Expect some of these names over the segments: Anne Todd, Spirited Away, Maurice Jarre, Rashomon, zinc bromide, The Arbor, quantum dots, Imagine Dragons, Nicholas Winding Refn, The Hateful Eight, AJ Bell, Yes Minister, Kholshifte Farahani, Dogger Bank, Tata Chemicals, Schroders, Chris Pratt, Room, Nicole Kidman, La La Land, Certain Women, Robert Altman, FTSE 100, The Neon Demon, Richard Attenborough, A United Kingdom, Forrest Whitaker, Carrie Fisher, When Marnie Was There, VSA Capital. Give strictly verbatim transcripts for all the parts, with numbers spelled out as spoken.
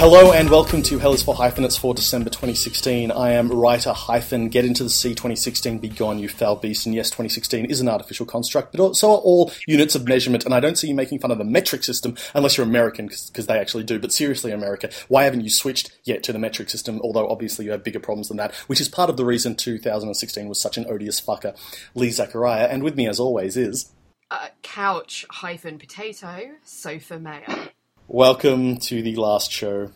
Hello and welcome to Hell is for Hyphenates for December twenty sixteen. I am writer hyphen, get into the sea twenty sixteen, be gone you foul beast. And yes, twenty sixteen is an artificial construct, but so are all units of measurement, and I don't see you making fun of the metric system unless you're American, because they actually do. But seriously, America, why haven't you switched yet to the metric system, although obviously you have bigger problems than that, which is part of the reason two thousand sixteen was such an odious fucker. Lee Zachariah, and with me as always is... Uh, couch hyphen potato, sofa mayo. Welcome to the last show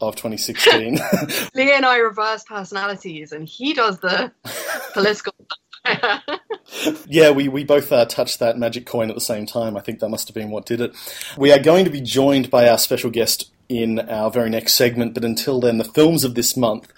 of twenty sixteen. Lee and I reverse personalities, and he does the political. Yeah, we, we both uh, touched that magic coin at the same time. I think that must have been what did it. We are going to be joined by our special guest in our very next segment, but until then, the films of this month.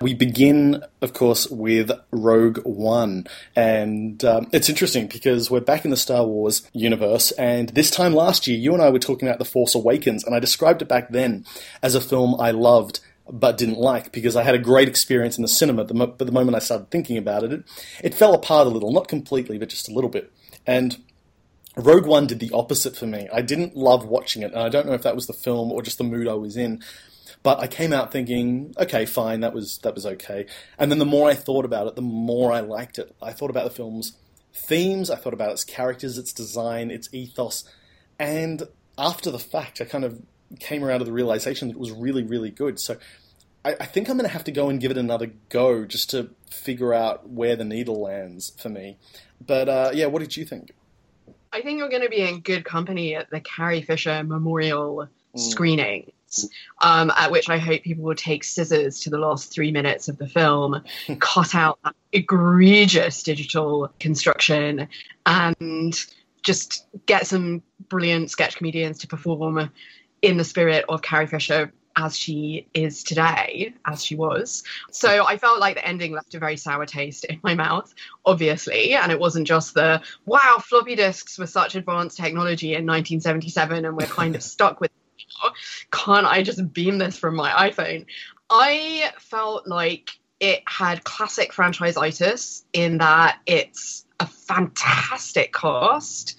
We begin, of course, with Rogue One, and um, it's interesting because we're back in the Star Wars universe, and this time last year, you and I were talking about The Force Awakens, and I described it back then as a film I loved but didn't like, because I had a great experience in the cinema, but the, mo- but the moment I started thinking about it, it, it fell apart a little, not completely, but just a little bit, and... Rogue One did the opposite for me. I didn't love watching it, and I don't know if that was the film or just the mood I was in, but I came out thinking, okay, fine, that was that was okay. And then the more I thought about it, the more I liked it. I thought about the film's themes, I thought about its characters, its design, its ethos, and after the fact, I kind of came around to the realization that it was really, really good. So I, I think I'm going to have to go and give it another go just to figure out where the needle lands for me. But uh, yeah, what did you think? I think you're going to be in good company at the Carrie Fisher memorial mm. screenings, um, at which I hope people will take scissors to the last three minutes of the film, cut out that egregious digital construction, and just get some brilliant sketch comedians to perform in the spirit of Carrie Fisher as she is today, as she was. So I felt like the ending left a very sour taste in my mouth, obviously, and it wasn't just the, wow, floppy disks were such advanced technology in nineteen seventy-seven and we're kind of stuck with it now. Can't I just beam this from my iPhone? I felt like it had classic franchise-itis in that it's a fantastic cast,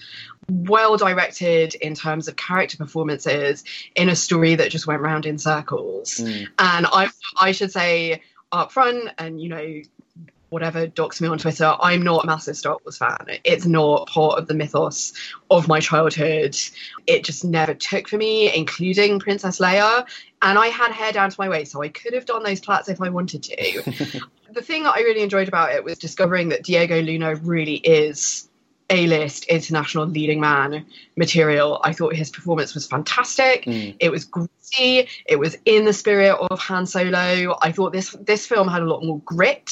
well directed in terms of character performances in a story that just went round in circles. Mm. And I I should say up front, and you know, whatever docs me on Twitter, I'm not a massive Star Wars fan. It's not part of the mythos of my childhood. It just never took for me, including Princess Leia. And I had hair down to my waist, so I could have done those plaits if I wanted to. The thing that I really enjoyed about it was discovering that Diego Luna really is A-list international leading man material. I thought his performance was fantastic. Mm. It was gritty. It was in the spirit of Han Solo. I thought this this film had a lot more grit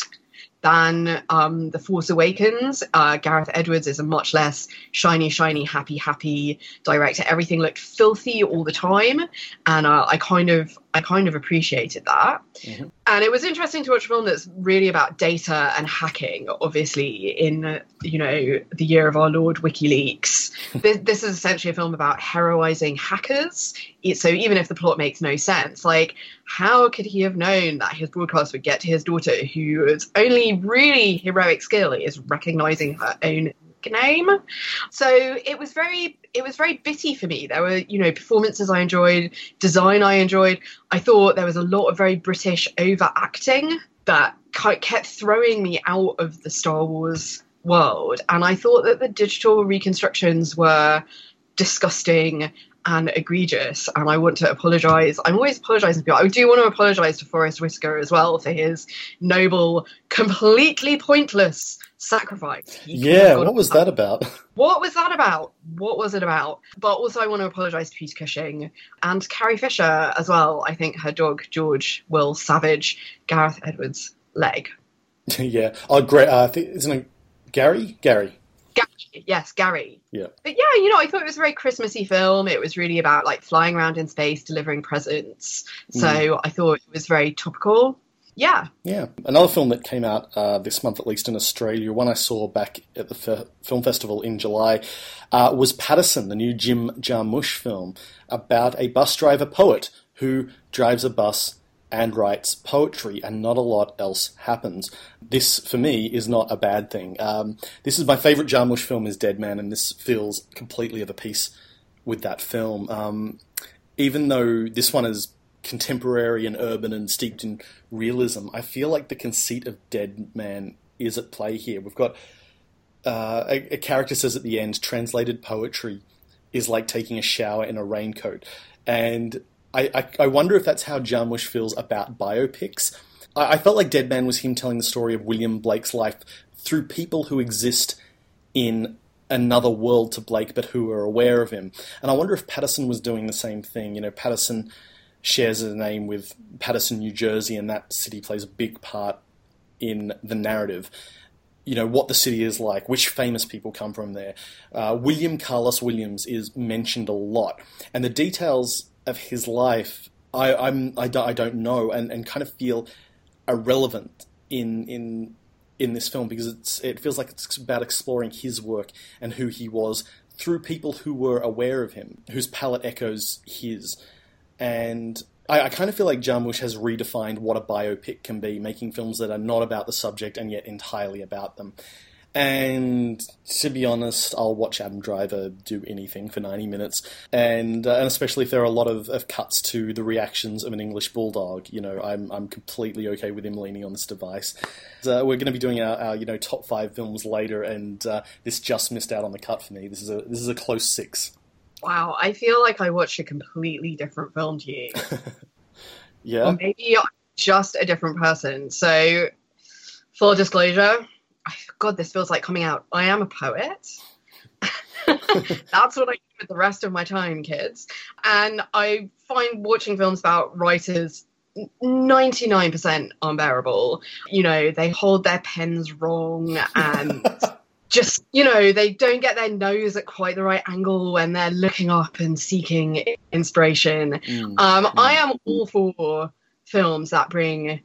than um, The Force Awakens. Uh, Gareth Edwards is a much less shiny, shiny, happy, happy director. Everything looked filthy all the time, and uh, I kind of, I kind of appreciated that. Mm-hmm. And it was interesting to watch a film that's really about data and hacking. Obviously, in you know the year of our Lord WikiLeaks, this, this is essentially a film about heroizing hackers. So even if the plot makes no sense, like how could he have known that his broadcast would get to his daughter, whose only really heroic skill is recognizing her own name? So it was very, it was very bitty for me. There were, you know, performances I enjoyed, design I enjoyed. I thought there was a lot of very British overacting that kept throwing me out of the Star Wars world. And I thought that the digital reconstructions were disgusting and egregious, and I want to apologise. I'm always apologising to people. I do want to apologise to Forrest Whitaker as well for his noble, completely pointless sacrifice. He yeah, what was that about? What was that about? What was it about? But also I want to apologise to Peter Cushing and Carrie Fisher as well. I think her dog, George, will savage Gareth Edwards' leg. yeah. Oh, great. Uh, I think, isn't it Gary? Gary. Gary, yes, Gary. Yeah. But yeah, you know, I thought it was a very Christmassy film. It was really about like flying around in space, delivering presents. So mm. I thought it was very topical. Yeah. Yeah. Another film that came out uh, this month, at least in Australia, one I saw back at the F- Film Festival in July, uh, was Paterson, the new Jim Jarmusch film about a bus driver poet who drives a bus and writes poetry, and not a lot else happens. This, for me, is not a bad thing. Um, this is my favourite Jarmusch film is Dead Man, and this feels completely of a piece with that film. Um, even though this one is contemporary and urban and steeped in realism. I feel like the conceit of Dead Man is at play here. We've got uh, a, a character says at the end, translated poetry is like taking a shower in a raincoat. And I, I, I wonder if that's how Jarmusch feels about biopics. I, I felt like Dead Man was him telling the story of William Blake's life through people who exist in another world to Blake, but who are aware of him. And I wonder if Paterson was doing the same thing. You know, Paterson shares a name with Paterson, New Jersey, and that city plays a big part in the narrative. You know, what the city is like, which famous people come from there. Uh, William Carlos Williams is mentioned a lot. And the details of his life, I, I'm, I, I don't know, and, and kind of feel irrelevant in in... in this film, because it's, it feels like it's about exploring his work and who he was through people who were aware of him, whose palette echoes his. And I, I kind of feel like Jarmusch has redefined what a biopic can be, making films that are not about the subject and yet entirely about them. And to be honest, I'll watch Adam Driver do anything for ninety minutes. And uh, and especially if there are a lot of, of cuts to the reactions of an English bulldog, you know, I'm I'm completely okay with him leaning on this device. So we're going to be doing our, our, you know, top five films later, and uh, this just missed out on the cut for me. This is a this is a close six. Wow, I feel like I watched a completely different film to you. Yeah. Or maybe I'm just a different person. So, full disclosure... God, this feels like coming out. I am a poet. That's what I do with the rest of my time, kids. And I find watching films about writers ninety-nine percent unbearable. You know, they hold their pens wrong and just, you know, they don't get their nose at quite the right angle when they're looking up and seeking inspiration. Mm. Um, mm. I am all for films that bring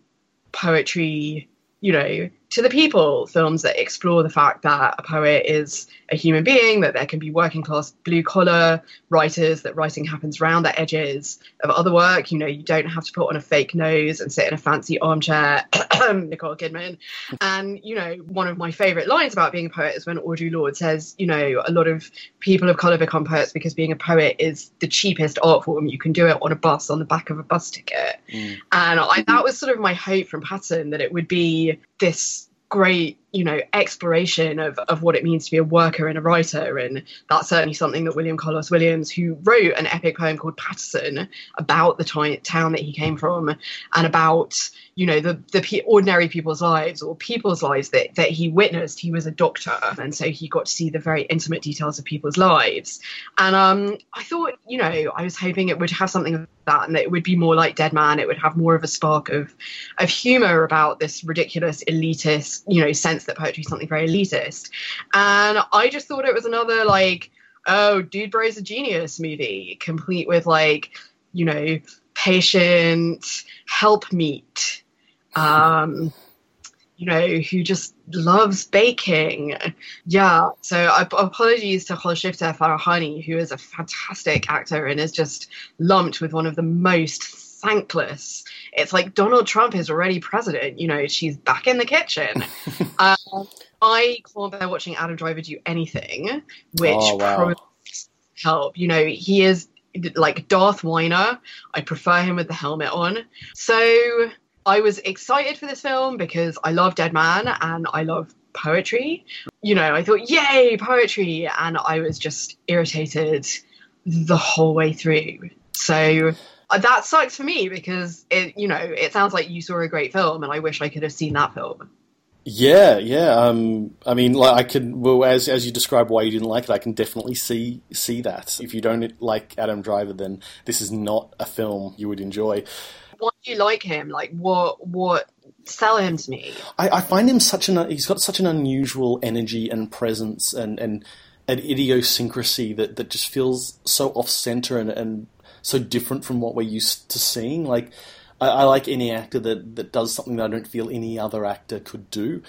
poetry, you know, to the people, films that explore the fact that a poet is a human being, that there can be working class, blue collar writers, that writing happens around the edges of other work. You know, you don't have to put on a fake nose and sit in a fancy armchair, Nicole Kidman. And, you know, one of my favourite lines about being a poet is when Audre Lorde says, you know, a lot of people of colour become poets because being a poet is the cheapest art form. You can do it on a bus, on the back of a bus ticket. Mm. And I, that was sort of my hope from Paterson, that it would be this great, you know, exploration of, of what it means to be a worker and a writer. And that's certainly something that William Carlos Williams, who wrote an epic poem called Paterson about the t- town that he came from and about, you know, the, the pe- ordinary people's lives or people's lives that, that he witnessed. He was a doctor, and so he got to see the very intimate details of people's lives. And um, I thought, you know, I was hoping it would have something of that, and that it would be more like Dead Man. It would have more of a spark of of humour about this ridiculous elitist, you know, sense that poetry is something very elitist. And I just thought it was another, like, oh, Dude Bro's a genius movie, complete with, like, you know, patient helpmeet, um, you know, who just loves baking. Yeah, so I, apologies to Kholshifte Farahani, who is a fantastic actor and is just lumped with one of the most thankless. It's like Donald Trump is already president, you know, she's back in the kitchen. um, I can't bear watching Adam Driver do anything, which oh, wow. probably help. You know, he is like Darth Weiner. I prefer him with the helmet on. So I was excited for this film because I love Dead Man and I love poetry. You know, I thought, yay, poetry. And I was just irritated the whole way through. So that sucks for me because, it, you know, it sounds like you saw a great film and I wish I could have seen that film. Yeah, yeah. Um, I mean, like I can, well, as as you describe why you didn't like it, I can definitely see see that. If you don't like Adam Driver, then this is not a film you would enjoy. Why do you like him? Like, what what sell him to me? I, I find him such an he's got such an unusual energy and presence and and an idiosyncrasy that that just feels so off center and and so different from what we're used to seeing. Like, I, I like any actor that, that does something that I don't feel any other actor could do.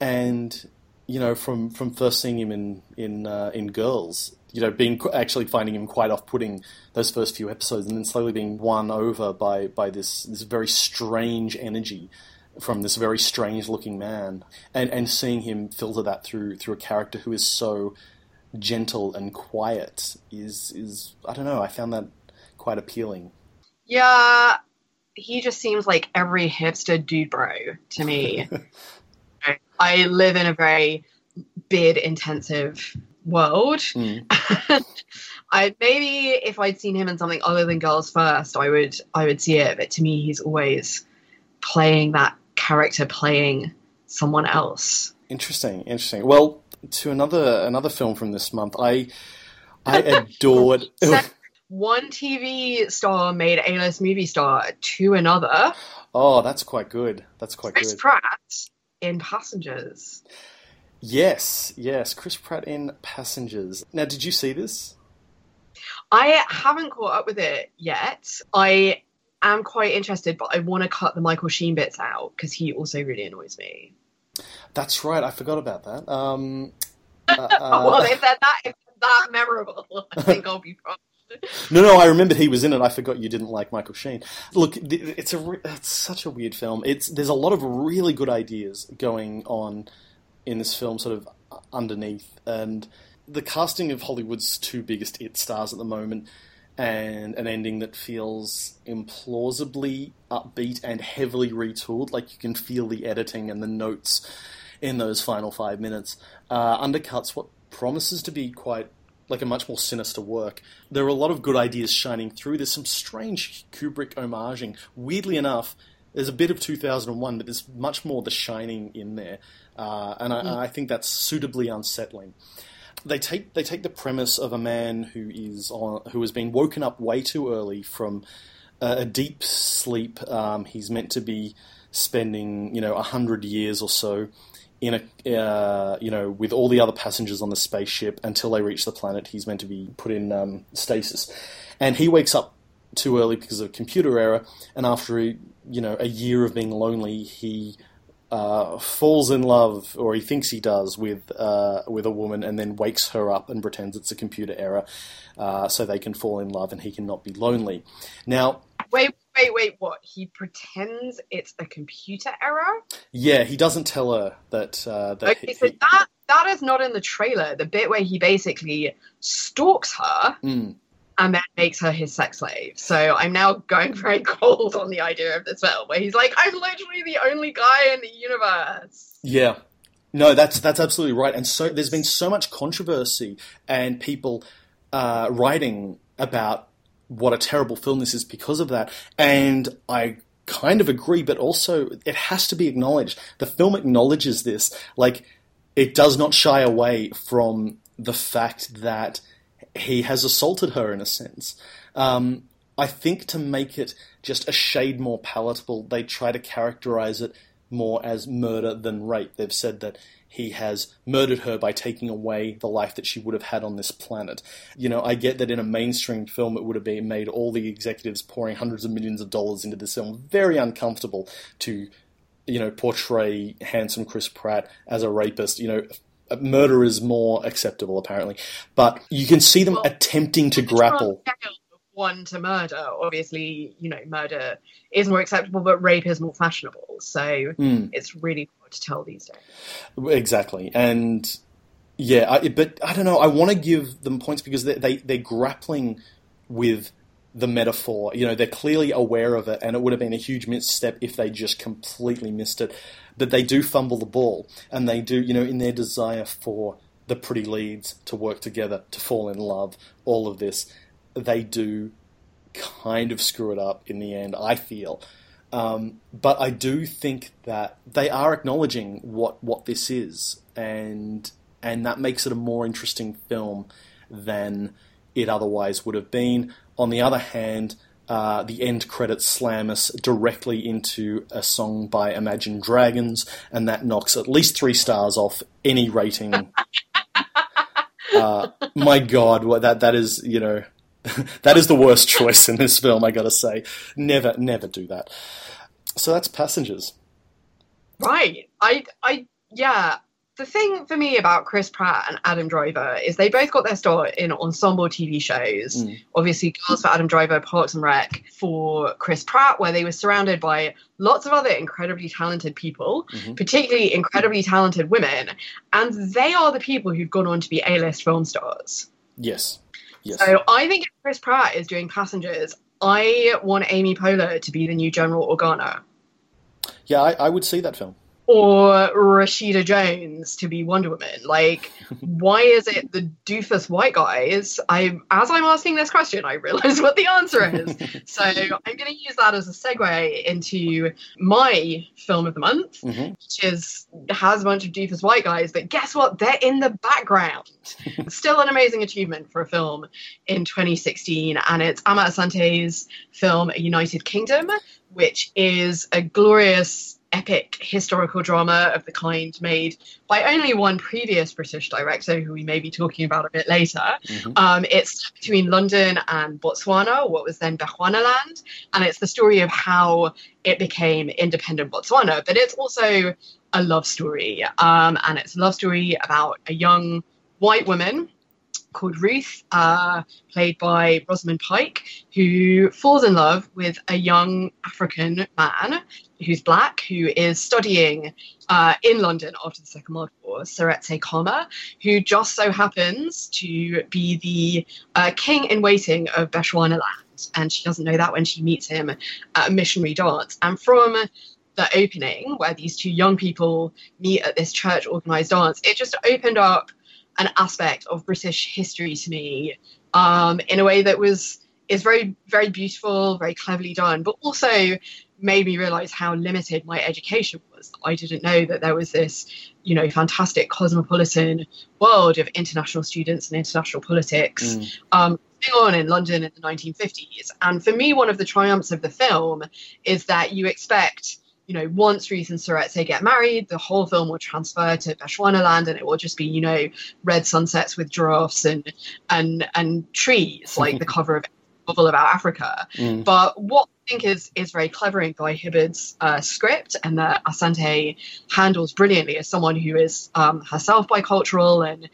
And, you know, from, from first seeing him in in uh, in Girls, you know, being actually finding him quite off-putting those first few episodes and then slowly being won over by, by this, this very strange energy from this very strange-looking man. And and seeing him filter that through through a character who is so gentle and quiet is, is I don't know, I found that quite appealing. Yeah, he just seems like every hipster dude bro to me. I live in a very beard-intensive world. Mm. I maybe if I'd seen him in something other than Girls First, I would I would see it. But to me, he's always playing that character, playing someone else. Interesting, interesting. Well, to another another film from this month, I I adored. One T V star made A-list movie star to another. Oh, that's quite good. That's quite Chris good. Chris Pratt in Passengers. Yes, yes, Chris Pratt in Passengers. Now, did you see this? I haven't caught up with it yet. I am quite interested, but I want to cut the Michael Sheen bits out because he also really annoys me. That's right. I forgot about that. Um, uh, well, if they're that, if they're that memorable, I think I'll be fine. No, no, I remembered he was in it. I forgot you didn't like Michael Sheen. Look, it's a re- it's such a weird film. It's there's a lot of really good ideas going on in this film, sort of underneath, and the casting of Hollywood's two biggest it stars at the moment, and an ending that feels implausibly upbeat and heavily retooled. Like you can feel the editing and the notes in those final five minutes. Uh, undercuts what promises to be quite. Like a much more sinister work. There are a lot of good ideas shining through. There's some strange Kubrick homaging. Weirdly enough, there's a bit of two thousand one, but there's much more The Shining in there. Uh, and I, mm. I think that's suitably unsettling. They take they take the premise of a man who is on, who has been woken up way too early from a, a deep sleep. Um, he's meant to be spending, you know, a hundred years or so in a, uh, you know, with all the other passengers on the spaceship until they reach the planet. He's meant to be put in um, stasis. And he wakes up too early because of a computer error, and after, you know, a year of being lonely, he uh, falls in love, or he thinks he does, with uh, with a woman, and then wakes her up and pretends it's a computer error uh, so they can fall in love and he can not be lonely. Now... Wait, wait, wait, what? He pretends it's a computer error? Yeah, he doesn't tell her that... Uh, that okay, he, so that, that is not in the trailer, the bit where he basically stalks her mm. and then makes her his sex slave. So I'm now going very cold on the idea of this film, where he's like, I'm literally the only guy in the universe. Yeah. No, that's that's absolutely right. And so there's been so much controversy and people uh, writing about what a terrible film this is because of that. And I kind of agree, but also it has to be acknowledged. The film acknowledges this. Like, it does not shy away from the fact that he has assaulted her in a sense. Um, I think to make it just a shade more palatable, they try to characterize it more as murder than rape. They've said that he has murdered her by taking away the life that she would have had on this planet. You know, I get that in a mainstream film it would have been made all the executives pouring hundreds of millions of dollars into this film very uncomfortable to, you know, portray handsome Chris Pratt as a rapist. You know, murder is more acceptable apparently. But you can see them well, attempting to grapple... one to murder, obviously, you know, murder is more acceptable, but rape is more fashionable, so mm. it's really hard to tell these days. Exactly, and yeah, I, but I don't know, I want to give them points because they, they, they're grappling with the metaphor, you know, they're clearly aware of it, and it would have been a huge misstep if they just completely missed it, but they do fumble the ball, and they do, you know, in their desire for the pretty leads to work together, to fall in love, all of this, they do kind of screw it up in the end, I feel. Um, but I do think that they are acknowledging what, what this is, and and that makes it a more interesting film than it otherwise would have been. On the other hand, uh, the end credits slam us directly into a song by Imagine Dragons, and that knocks at least three stars off any rating. uh, my God, what that that is, you know... That is the worst choice in this film, I gotta say. Never, never do that. So that's Passengers. Right. I, I, yeah. The thing for me about Chris Pratt and Adam Driver is they both got their start in ensemble T V shows. Mm. Obviously, Girls for Adam Driver, Parks and Rec for Chris Pratt, where they were surrounded by lots of other incredibly talented people, mm-hmm. particularly incredibly talented women. And they are the people who've gone on to be A-list film stars. Yes. Yes. So I think if Chris Pratt is doing Passengers, I want Amy Poehler to be the new General Organa. Yeah, I, I would see that film. Or Rashida Jones to be Wonder Woman. Like, why is it the doofus white guys? I, as I'm asking this question, I realize what the answer is. So I'm going to use that as a segue into my film of the month, mm-hmm. which is has a bunch of doofus white guys, but guess what? They're in the background. Still an amazing achievement for a film in twenty sixteen, and it's Ama Asante's film A United Kingdom, which is a glorious epic historical drama of the kind made by only one previous British director, who we may be talking about a bit later. Mm-hmm. Um, it's between London and Botswana, what was then Bechuanaland, and it's the story of how it became independent Botswana. But it's also a love story, um, and it's a love story about a young white woman called Ruth, uh, played by Rosamund Pike, who falls in love with a young African man who's black, who is studying uh, in London after the Second World War, Seretse Khama, who just so happens to be the uh, king-in-waiting of Bechuanaland. And she doesn't know that when she meets him at a missionary dance. And from the opening, where these two young people meet at this church-organised dance, it just opened up an aspect of British history to me um, in a way that was is very, very beautiful, very cleverly done, but also made me realise how limited my education was. I didn't know that there was this, you know, fantastic cosmopolitan world of international students and international politics mm. um, going on in London in the nineteen fifties. And for me, one of the triumphs of the film is that you expect, you know, once Ruth and Seretse get married, the whole film will transfer to Bechuanaland, and it will just be, you know, red sunsets with giraffes and and and trees, like the cover of a novel about Africa. Mm. But what I think is is very clever in Guy Hibbard's uh, script, and that Asante handles brilliantly as someone who is um, herself bicultural, and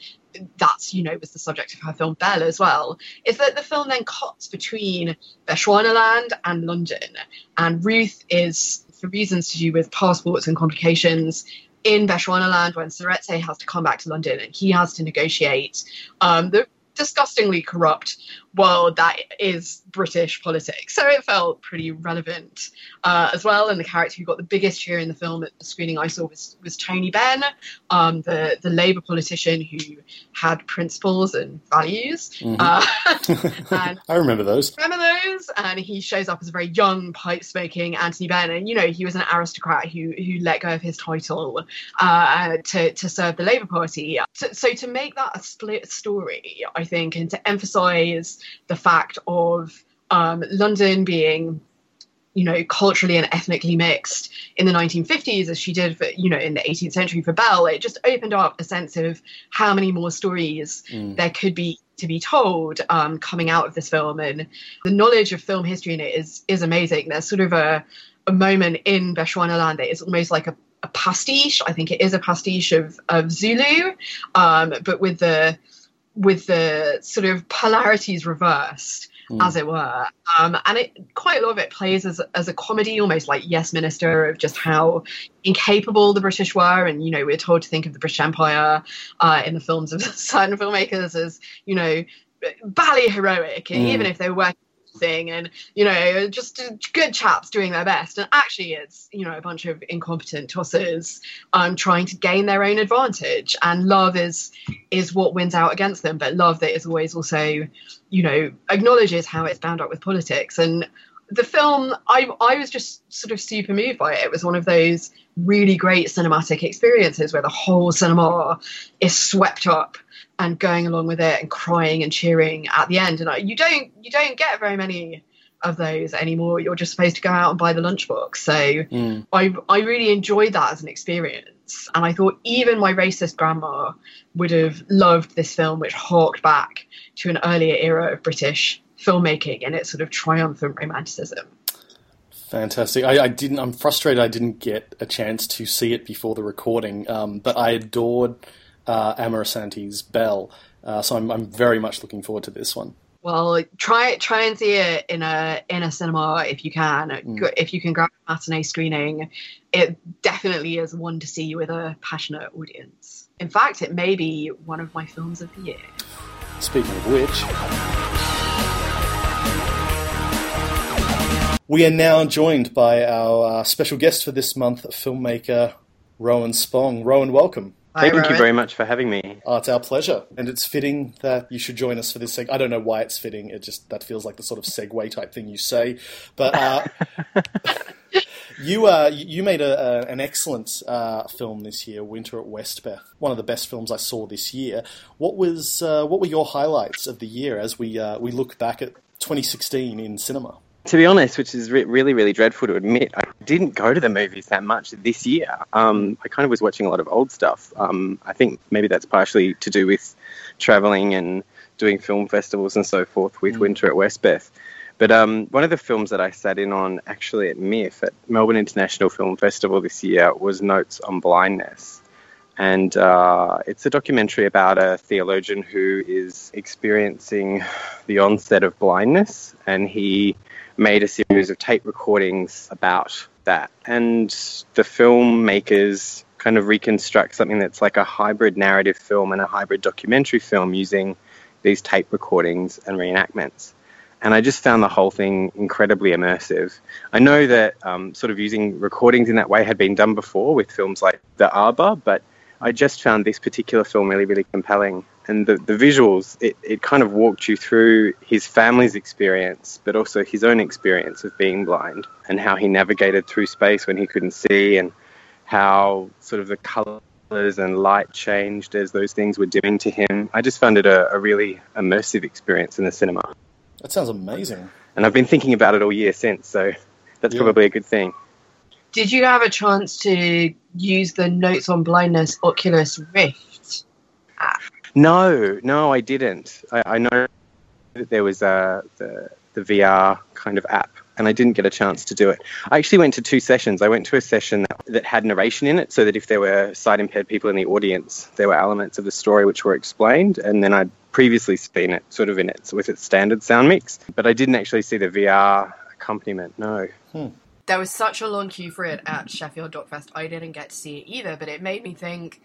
that's, you know, was the subject of her film Belle as well, is that the film then cuts between Bechuanaland and London, and Ruth is, for reasons to do with passports and complications, in Bechuanaland when Seretse has to come back to London and he has to negotiate um, the disgustingly corrupt world that is British politics. So it felt pretty relevant uh, as well. And the character who got the biggest cheer in the film at the screening I saw was, was Tony Benn, um, the, the Labour politician who had principles and values. Mm-hmm. Uh, and I remember those. Remember those? And he shows up as a very young, pipe-smoking Anthony Benn. And, you know, he was an aristocrat who who let go of his title uh, to, to serve the Labour Party. So, so to make that a split story, I think, and to emphasise the fact of um, London being, you know, culturally and ethnically mixed in the nineteen fifties, as she did, for, you know, in the eighteenth century for Belle, it just opened up a sense of how many more stories mm. there could be to be told um, coming out of this film. And the knowledge of film history in it is is amazing. There's sort of a, a moment in Bechuanaland that is almost like a, a pastiche. I think it is a pastiche of, of Zulu, um, but with the with the sort of polarities reversed, mm. as it were. Um, and it, quite a lot of it plays as as a comedy, almost like Yes Minister, of just how incapable the British were. And, you know, we're told to think of the British Empire uh, in the films of certain filmmakers as, you know, barely heroic, mm. even if they were working thing and, you know, just good chaps doing their best. And actually it's, you know, a bunch of incompetent tossers um trying to gain their own advantage, and love is is what wins out against them, but love that is always also, you know, acknowledges how it's bound up with politics. And the film, I I was just sort of super moved by it. It was one of those really great cinematic experiences where the whole cinema is swept up and going along with it and crying and cheering at the end. And I, you don't you don't get very many of those anymore. You're just supposed to go out and buy the lunchbox. So mm. I I really enjoyed that as an experience. And I thought even my racist grandma would have loved this film, which harked back to an earlier era of British filmmaking and its sort of triumphant romanticism. Fantastic. I, I didn't. I'm frustrated I didn't get a chance to see it before the recording, um, but I adored uh, Ama Asante's Belle, uh, so I'm, I'm very much looking forward to this one. Well, try try and see it in a in a cinema if you can. Mm. If you can grab a matinee screening, it definitely is one to see with a passionate audience. In fact, it may be one of my films of the year. Speaking of which. We are now joined by our uh, special guest for this month, filmmaker Rowan Spong. Rowan, welcome. Hi, Thank Rowan. you very much for having me. Oh, it's our pleasure. And it's fitting that you should join us for this seg- I don't know why it's fitting. It just, that feels like the sort of segue type thing you say. But uh, you uh, you made a, a, an excellent uh, film this year, Winter at Westbeth, one of the best films I saw this year. What was uh, what were your highlights of the year as we uh, we look back at twenty sixteen in cinema? To be honest, which is re- really, really dreadful to admit, I didn't go to the movies that much this year. Um, I kind of was watching a lot of old stuff. Um, I think maybe that's partially to do with travelling and doing film festivals and so forth with mm. Winter at Westbeth. But um, one of the films that I sat in on actually at M I F, at Melbourne International Film Festival this year, was Notes on Blindness. And uh, it's a documentary about a theologian who is experiencing the onset of blindness, and he made a series of tape recordings about that. And the filmmakers kind of reconstruct something that's like a hybrid narrative film and a hybrid documentary film using these tape recordings and reenactments. And I just found the whole thing incredibly immersive. I know that um, sort of using recordings in that way had been done before with films like The Arbor, but I just found this particular film really, really compelling. And the, the visuals, it, it kind of walked you through his family's experience, but also his own experience of being blind and how he navigated through space when he couldn't see, and how sort of the colours and light changed as those things were dimming to him. I just found it a, a really immersive experience in the cinema. That sounds amazing. And I've been thinking about it all year since, so that's yeah. probably a good thing. Did you have a chance to use the Notes on Blindness Oculus Rift app? No, no, I didn't. I, I know that there was uh, the, the V R kind of app, and I didn't get a chance to do it. I actually went to two sessions. I went to a session that, that had narration in it, so that if there were sight-impaired people in the audience, there were elements of the story which were explained, and then I'd previously seen it sort of in its, with its standard sound mix. But I didn't actually see the V R accompaniment, no. Hmm. There was such a long queue for it at Sheffield Docfest. I didn't get to see it either, but it made me think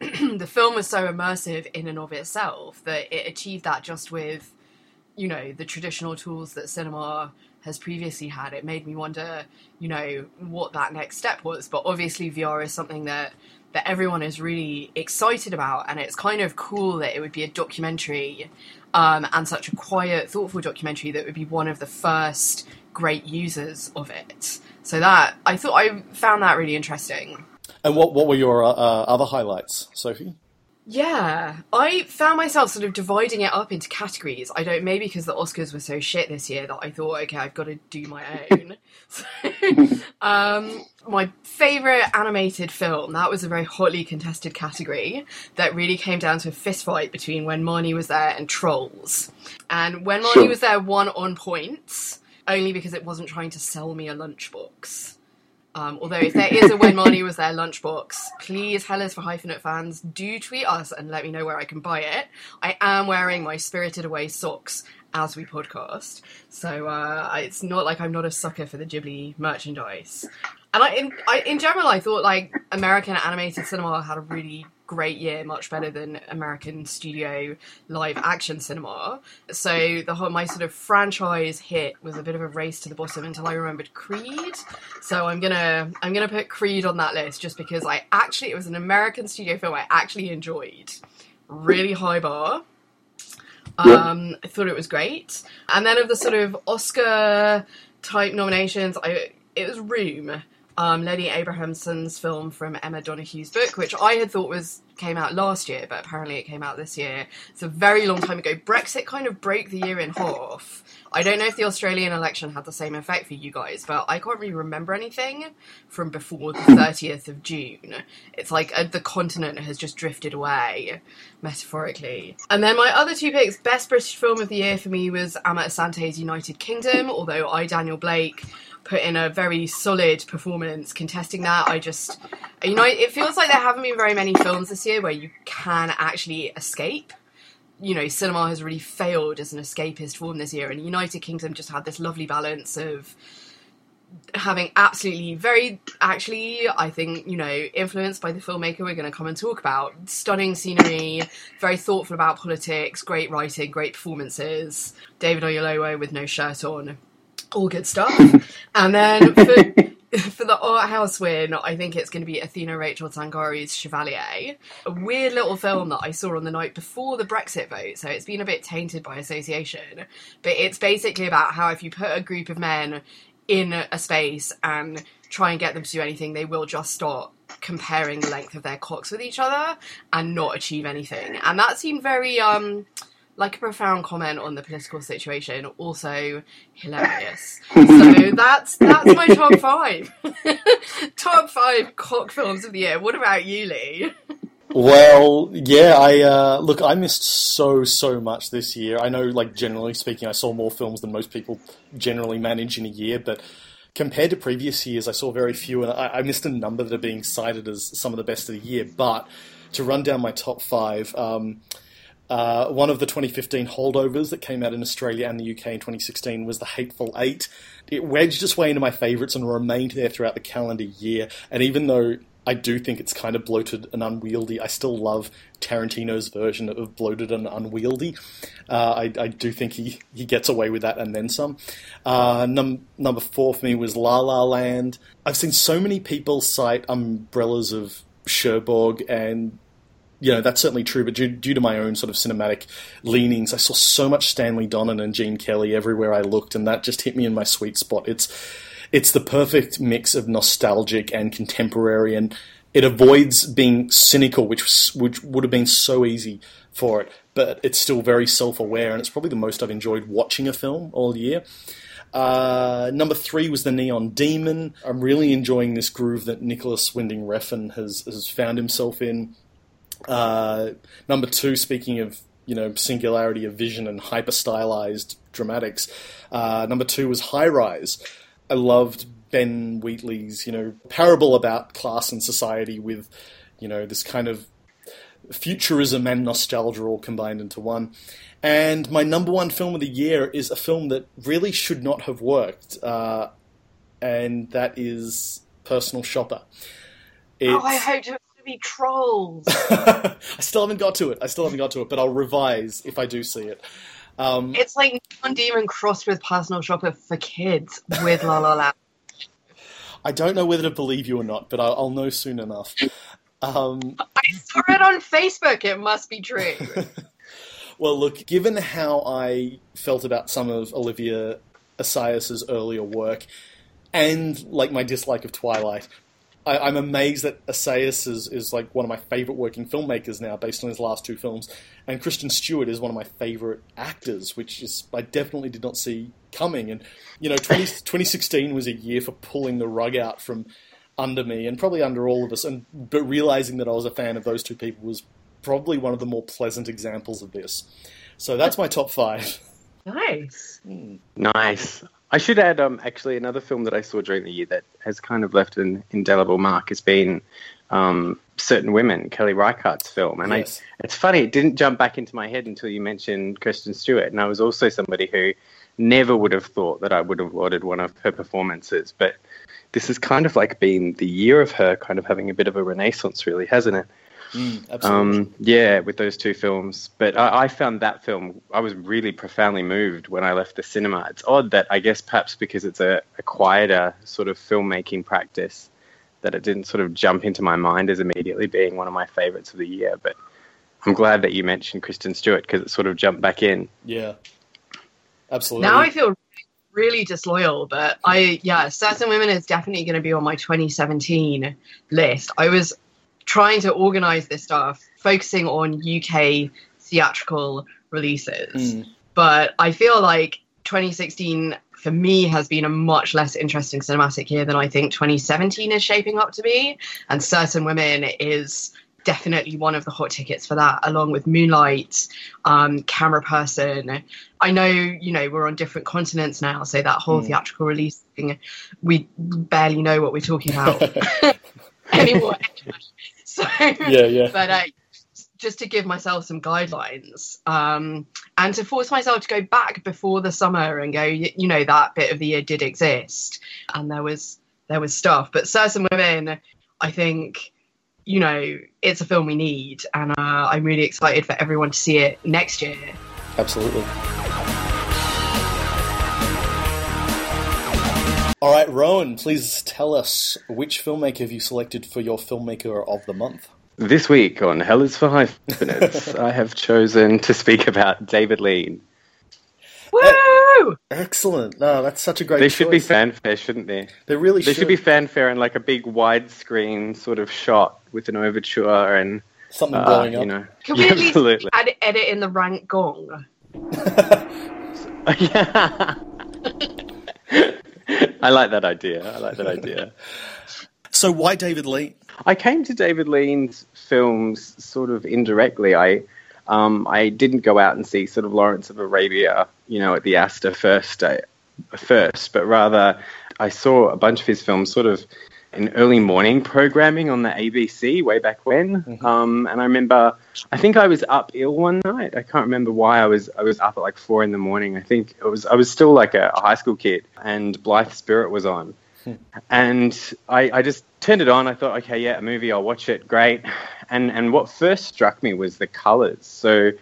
the film was so immersive in and of itself that it achieved that just with, you know, the traditional tools that cinema has previously had. It made me wonder, you know, what that next step was. But obviously V R is something that, that everyone is really excited about, and it's kind of cool that it would be a documentary um, and such a quiet, thoughtful documentary that would be one of the first great users of it. So that, I thought, I found that really interesting. And what, what were your uh, other highlights, Sophie? Yeah, I found myself sort of dividing it up into categories. I don't, maybe because the Oscars were so shit this year that I thought, okay, I've got to do my own. so, um, my favourite animated film, that was a very hotly contested category that really came down to a fist fight between When Marnie Was There and Trolls. And When Marnie sure. Was There won on points, only because it wasn't trying to sell me a lunchbox. Um, although if there is a When Marnie Was There lunchbox, please, Hellas for Hyphenate fans, do tweet us and let me know where I can buy it. I am wearing my Spirited Away socks as we podcast, so uh, it's not like I'm not a sucker for the Ghibli merchandise. And I, in, I, in general, I thought like American animated cinema had a really great year, much better than American studio live action cinema. So the whole, my sort of franchise hit was a bit of a race to the bottom until I remembered Creed. So I'm gonna I'm gonna put Creed on that list just because I actually it was an American studio film I actually enjoyed. Really high bar. Um, I thought it was great. And then of the sort of Oscar type nominations, I it was Room. Um, Lenny Abrahamson's film from Emma Donohue's book, which I had thought was came out last year, but apparently it came out this year. It's a very long time ago. Brexit kind of broke the year in half. I don't know if the Australian election had the same effect for you guys, but I can't really remember anything from before the thirtieth of June. It's like a, the continent has just drifted away, metaphorically. And then my other two picks, best British film of the year for me was Ama Asante's United Kingdom, although I, Daniel Blake, put in a very solid performance contesting that. I just, you know, it feels like there haven't been very many films this year where you can actually escape. You know, cinema has really failed as an escapist form this year, and United Kingdom just had this lovely balance of having absolutely very, actually, I think, you know, influenced by the filmmaker we're going to come and talk about. Stunning scenery, very thoughtful about politics, great writing, great performances. David Oyelowo with no shirt on. All good stuff. And then for, for the art house win, I think it's going to be Athena Rachel Tangari's Chevalier, a weird little film that I saw on the night before the Brexit vote, so it's been a bit tainted by association. But it's basically about how if you put a group of men in a space and try and get them to do anything, they will just start comparing the length of their cocks with each other and not achieve anything. And that seemed very... um. like a profound comment on the political situation, also hilarious. So that's that's my top five. Top five cock films of the year. What about you, Lee? Well, yeah, I uh, look, I missed so, so much this year. I know, like, generally speaking, I saw more films than most people generally manage in a year, but compared to previous years, I saw very few, and I, I missed a number that are being cited as some of the best of the year. But to run down my top five... Um, Uh, one of the twenty fifteen holdovers that came out in Australia and the U K in twenty sixteen was The Hateful Eight. It wedged its way into my favourites and remained there throughout the calendar year. And even though I do think it's kind of bloated and unwieldy, I still love Tarantino's version of bloated and unwieldy. Uh, I, I do think he, he gets away with that and then some. Uh, num- number four for me was La La Land. I've seen so many people cite Umbrellas of Cherbourg and... You know, that's certainly true, but due, due to my own sort of cinematic leanings, I saw so much Stanley Donen and Gene Kelly everywhere I looked, and that just hit me in my sweet spot. It's it's the perfect mix of nostalgic and contemporary, and it avoids being cynical, which, which would have been so easy for it, but it's still very self-aware, and it's probably the most I've enjoyed watching a film all year. Uh, number three was The Neon Demon. I'm really enjoying this groove that Nicholas Winding Refn has, has found himself in. Uh, number two, speaking of, you know, singularity of vision and hyper-stylized dramatics, uh, number two was High Rise. I loved Ben Wheatley's, you know, parable about class and society with, you know, this kind of futurism and nostalgia all combined into one. And my number one film of the year is a film that really should not have worked, uh, and that is Personal Shopper. It's... Oh, I hope to... Trolls. I still haven't got to it. I still haven't got to it, but I'll revise if I do see it. Um, it's like Neon Demon crossed with Personal Shopper for kids with La La La. I don't know whether to believe you or not, but I'll, I'll know soon enough. Um, I saw it on Facebook. It must be true. Well, look, given how I felt about some of Olivia Assayas's earlier work and like my dislike of Twilight, I, I'm amazed that Assayas is, is like one of my favourite working filmmakers now, based on his last two films, and Kristen Stewart is one of my favourite actors, which is I definitely did not see coming. And you know, twenty, twenty sixteen was a year for pulling the rug out from under me, and probably under all of us. And but realising that I was a fan of those two people was probably one of the more pleasant examples of this. So that's my top five. Nice, nice. I should add, um, actually, another film that I saw during the year that has kind of left an indelible mark has been um, Certain Women, Kelly Reichardt's film. And yes. I, it's funny, it didn't jump back into my head until you mentioned Kristen Stewart. And I was also somebody who never would have thought that I would have lauded one of her performances. But this has kind of like been the year of her kind of having a bit of a renaissance, really, hasn't it? Mm, absolutely. Um, yeah, with those two films. But I, I found that film, I was really profoundly moved when I left the cinema. It's odd that, I guess perhaps because it's a, a quieter sort of filmmaking practice, that it didn't sort of jump into my mind as immediately being one of my favourites of the year. But I'm glad that you mentioned Kristen Stewart because it sort of jumped back in. Yeah, absolutely. Now I feel really disloyal, but I, yeah, Certain Women is definitely going to be on my twenty seventeen list. I was... trying to organise this stuff, focusing on U K theatrical releases. Mm. But I feel like twenty sixteen, for me, has been a much less interesting cinematic year than I think twenty seventeen is shaping up to be. And Certain Women is definitely one of the hot tickets for that, along with Moonlight, um, Camera Person. I know, you know, we're on different continents now, so that whole mm. theatrical release thing, we barely know what we're talking about anymore. So, yeah, yeah. But uh, just to give myself some guidelines um, and to force myself to go back before the summer and go, you, you know, that bit of the year did exist and there was there was stuff. But Certain Women, I think, you know, it's a film we need, and uh, I'm really excited for everyone to see it next year. Absolutely. All right, Rowan, please tell us, which filmmaker have you selected for your filmmaker of the month? This week on Hell is for Hyphenates, I have chosen to speak about David Lean. Woo! Excellent. No, that's such a great They should choice. Be fanfare, shouldn't they? They really they should. They should be fanfare and like a big widescreen sort of shot with an overture and... Something blowing uh, up. You know. Can we yeah, absolutely. Add, edit in the rank gong? Yeah. I like that idea. I like that idea. So why David Lean? I came to David Lean's films sort of indirectly. I um, I didn't go out and see sort of Lawrence of Arabia, you know, at the Astor first, day, first, but rather I saw a bunch of his films sort of in early morning programming on the A B C way back when. Mm-hmm. Um, and I remember, I think I was up ill one night. I can't remember why I was I was up at like four in the morning. I think it was I was still like a, a high school kid and Blythe Spirit was on. And I, I just turned it on. I thought, okay, yeah, a movie, I'll watch it, great. And and what first struck me was the colours. So,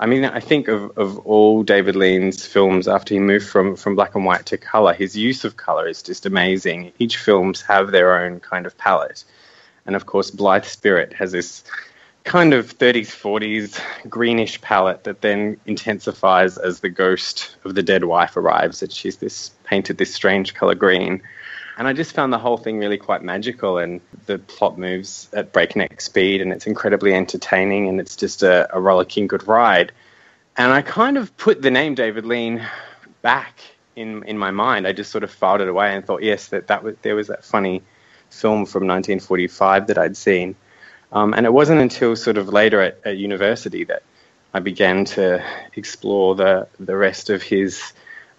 I mean, I think of, of all David Lean's films after he moved from, from black and white to colour, his use of colour is just amazing. Each film's have their own kind of palette. And, of course, Blythe Spirit has this kind of thirties, forties greenish palette that then intensifies as the ghost of the dead wife arrives and she's this painted this strange colour green. And I just found the whole thing really quite magical, and the plot moves at breakneck speed and it's incredibly entertaining and it's just a, a rollicking good ride. And I kind of put the name David Lean back in, in my mind. I just sort of filed it away and thought, yes, that, that was, there was that funny film from nineteen forty-five that I'd seen. Um, and it wasn't until sort of later at, at university that I began to explore the, the rest of his,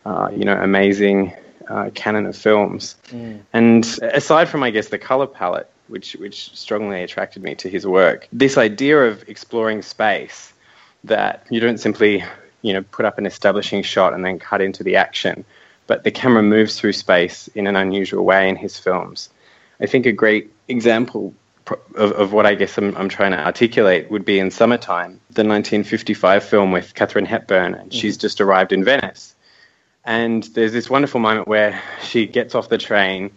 uh, you know, amazing... Uh, canon of films. Mm. And aside from, I guess, the colour palette, which which strongly attracted me to his work, this idea of exploring space, that you don't simply, you know, put up an establishing shot and then cut into the action, but the camera moves through space in an unusual way in his films. I think a great example of, of what I guess I'm, I'm trying to articulate would be in Summertime, the nineteen fifty-five film with Katharine Hepburn, and mm. she's just arrived in Venice. And there's this wonderful moment where she gets off the train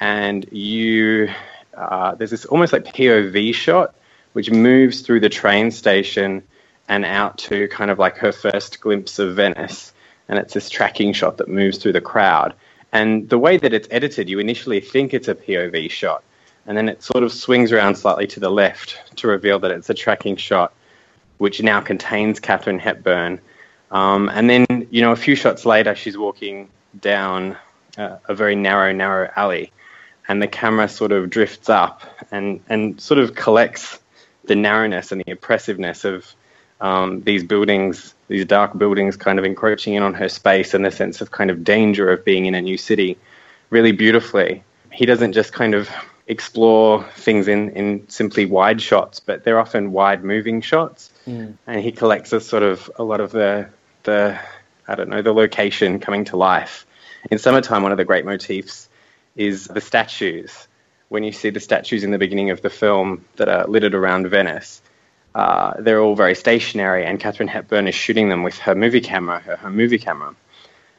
and you, uh, there's this almost like P O V shot, which moves through the train station and out to kind of like her first glimpse of Venice. And it's this tracking shot that moves through the crowd. And the way that it's edited, you initially think it's a P O V shot. And then it sort of swings around slightly to the left to reveal that it's a tracking shot, which now contains Katharine Hepburn. Um, and then, you know, a few shots later, she's walking down uh, a very narrow, narrow alley, and the camera sort of drifts up and, and sort of collects the narrowness and the oppressiveness of um, these buildings, these dark buildings kind of encroaching in on her space and the sense of kind of danger of being in a new city really beautifully. He doesn't just kind of explore things in, in simply wide shots, but they're often wide moving shots. Mm. And he collects a sort of a lot of the... the I don't know, the location coming to life. In Summertime, one of the great motifs is the statues. When you see the statues in the beginning of the film that are littered around Venice, uh, they're all very stationary, and Katharine Hepburn is shooting them with her movie camera, her, her movie camera.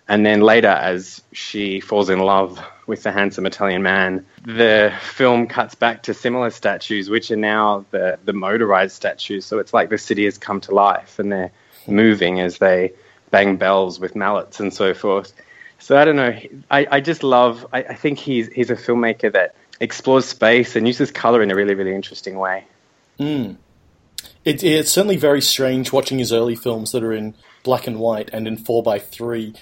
And then later, as she falls in love with the handsome Italian man, the film cuts back to similar statues, which are now the, the motorized statues. So it's like the city has come to life, and they're moving as they bang bells with mallets and so forth. So I don't know. I, I just love, I, I think he's he's a filmmaker that explores space and uses colour in a really, really interesting way. Mm. It, it's certainly very strange watching his early films that are in black and white and in four by three.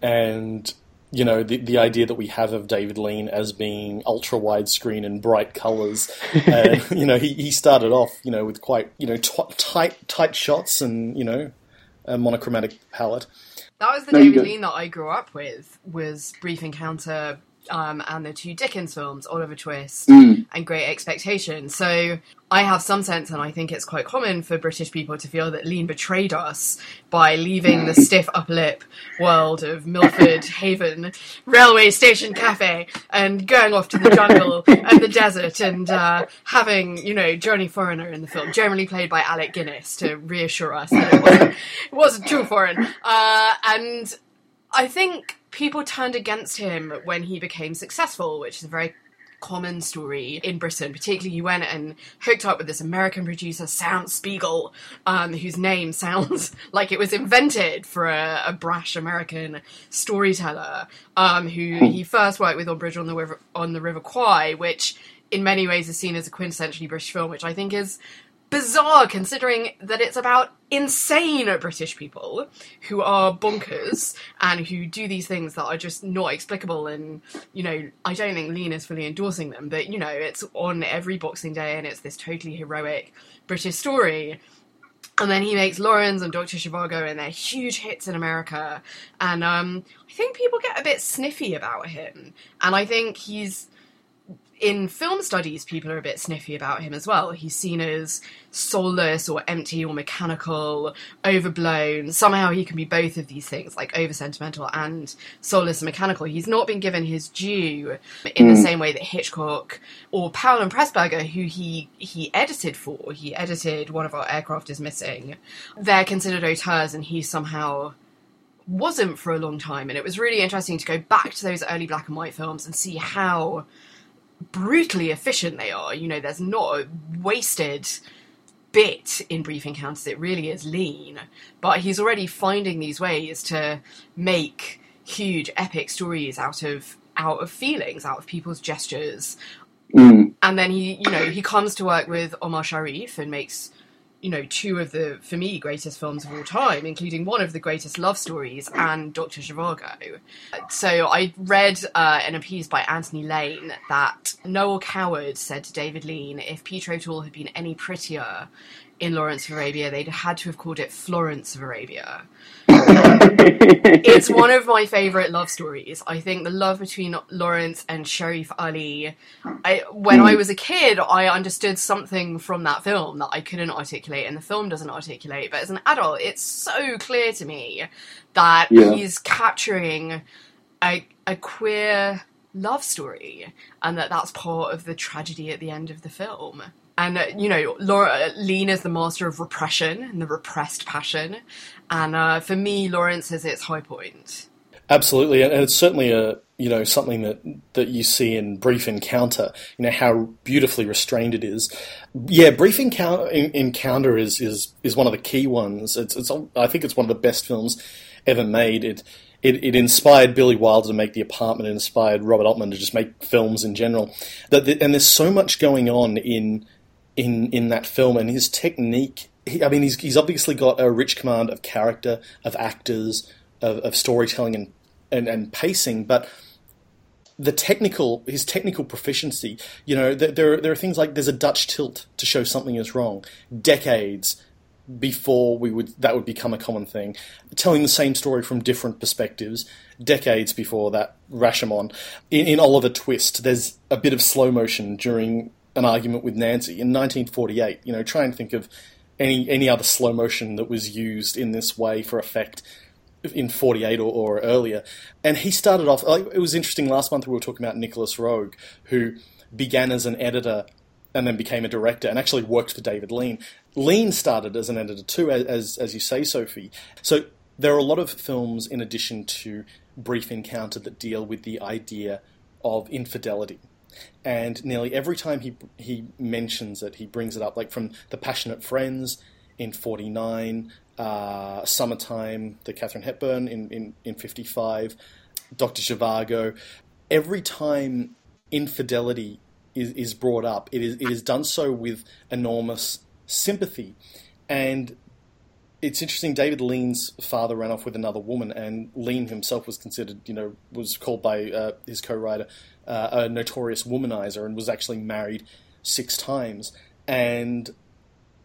And, you know, the, the idea that we have of David Lean as being ultra widescreen and bright colours. Uh, you know, he, he started off, you know, with quite, you know, t- tight, tight shots and, you know, a monochromatic palette. That was the no, David Lean that I grew up with, was Brief Encounter um, and the two Dickens films, Oliver Twist mm. and Great Expectations. So I have some sense, and I think it's quite common for British people to feel that Lean betrayed us by leaving the stiff upper lip world of Milford Haven railway station cafe and going off to the jungle and the desert and uh, having, you know, Johnny Foreigner in the film, generally played by Alec Guinness, to reassure us that it wasn't, it wasn't too foreign. Uh, and I think... people turned against him when he became successful, which is a very common story in Britain. Particularly, you went and hooked up with this American producer, Sam Spiegel, um, whose name sounds like it was invented for a, a brash American storyteller, um, who he first worked with on Bridge on the River, on the River Kwai, which in many ways is seen as a quintessentially British film, which I think is bizarre considering that it's about insane British people who are bonkers and who do these things that are just not explicable. And, you know, I don't think Lean is fully endorsing them, but, you know, it's on every Boxing Day and it's this totally heroic British story. And then he makes Lawrence and Doctor Zhivago and they're huge hits in America. And um, I think people get a bit sniffy about him. And I think he's... in film studies, people are a bit sniffy about him as well. He's seen as soulless or empty or mechanical, overblown. Somehow he can be both of these things, like over-sentimental and soulless and mechanical. He's not been given his due in the same way that Hitchcock or Powell and Pressburger, who he, he edited for, he edited One of Our Aircraft Is Missing, they're considered auteurs and he somehow... wasn't for a long time. And it was really interesting to go back to those early black and white films and see how brutally efficient they are. You know, there's not a wasted bit in Brief Encounters. It really is lean. But he's already finding these ways to make huge epic stories out of out of feelings, out of people's gestures. Mm. And then he, you know, he comes to work with Omar Sharif and makes, you know, two of the, for me, greatest films of all time, including one of the greatest love stories and Doctor Zhivago. So I read uh, in a piece by Anthony Lane that Noel Coward said to David Lean, if Peter O'Toole had been any prettier in Lawrence of Arabia, they'd had to have called it Florence of Arabia. It's one of my favourite love stories. I think the love between Lawrence and Sharif Ali, I, when I was a kid, I understood something from that film that I couldn't articulate, and the film doesn't articulate, but as an adult, it's so clear to me that yeah. he's capturing a, a queer love story, and that that's part of the tragedy at the end of the film. And, uh, you know, Laura, Lean is the master of repression and the repressed passion. And uh, for me, Lawrence is its high point. Absolutely. And it's certainly, a you know, something that, that you see in Brief Encounter, you know, how beautifully restrained it is. Yeah, Brief Encounter, Encounter is, is, is one of the key ones. It's, it's I think it's one of the best films ever made. It, It, it inspired Billy Wilder to make The Apartment. It inspired Robert Altman to just make films in general. And there's so much going on in... in in that film, and his technique, he, I mean, he's he's obviously got a rich command of character, of actors, of, of storytelling and, and, and pacing, but the technical, his technical proficiency, you know, there, there, there are things like there's a Dutch tilt to show something is wrong, decades before we would that would become a common thing, telling the same story from different perspectives, decades before that, Rashomon. In, in Oliver Twist, there's a bit of slow motion during an argument with Nancy in nineteen forty-eight. You know, try and think of any any other slow motion that was used in this way for effect in forty-eight or, or earlier. And he started off, it was interesting, last month we were talking about Nicholas Roeg, who began as an editor and then became a director and actually worked for David Lean. Lean started as an editor too, as as you say, Sophie. So there are a lot of films in addition to Brief Encounter that deal with the idea of infidelity. And nearly every time he he mentions it, he brings it up, like from The Passionate Friends in forty-nine, uh, Summertime, the Katharine Hepburn in, in, in fifty-five, Doctor Zhivago. Every time infidelity is, is brought up, it is, it is done so with enormous sympathy. And it's interesting, David Lean's father ran off with another woman, and Lean himself was considered, you know, was called by uh, his co-writer uh, a notorious womanizer, and was actually married six times. And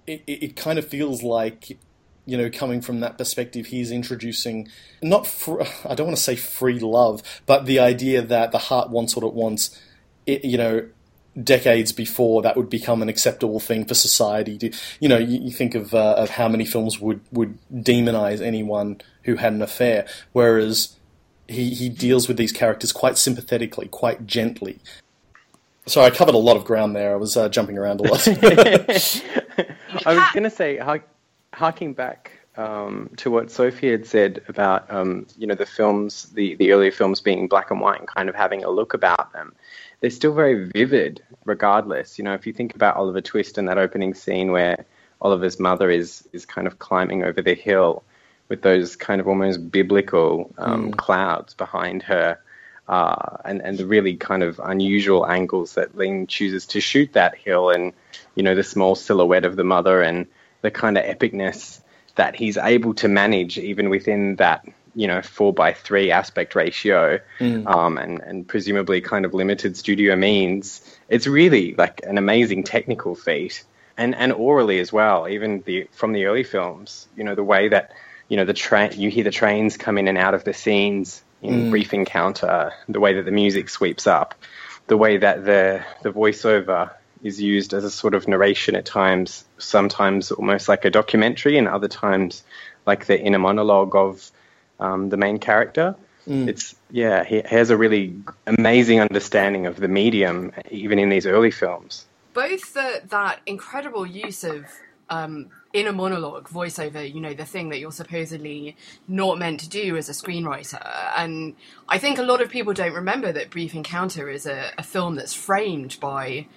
it, it kind of feels like, you know, coming from that perspective, he's introducing, not, fr- I don't want to say free love, but the idea that the heart wants what it wants, it, you know, decades before that would become an acceptable thing for society. To, you know, you, you think of uh, of how many films would, would demonize anyone who had an affair, whereas he, he deals with these characters quite sympathetically, quite gently. Sorry, I covered a lot of ground there. I was uh, jumping around a lot. I was going to say, harking back um, to what Sophie had said about, um, you know, the films, the, the earlier films being black and white and kind of having a look about them, they're still very vivid regardless. You know, if you think about Oliver Twist and that opening scene where Oliver's mother is is kind of climbing over the hill with those kind of almost biblical um, mm. clouds behind her, uh, and, and the really kind of unusual angles that Ling chooses to shoot that hill, and, you know, the small silhouette of the mother and the kind of epicness that he's able to manage even within that, you know, four by three aspect ratio, mm. um, and, and presumably kind of limited studio means. It's really like an amazing technical feat. And and orally as well, even the from the early films, you know, the way that, you know, the train, you hear the trains come in and out of the scenes in mm. brief encounter, the way that the music sweeps up, the way that the the voiceover is used as a sort of narration at times, sometimes almost like a documentary, and other times like the inner monologue of um, the main character. Mm. It's yeah, he has a really amazing understanding of the medium, even in these early films. Both the, that incredible use of um, inner monologue, voiceover, you know, the thing that you're supposedly not meant to do as a screenwriter. And I think a lot of people don't remember that Brief Encounter is a, a film that's framed by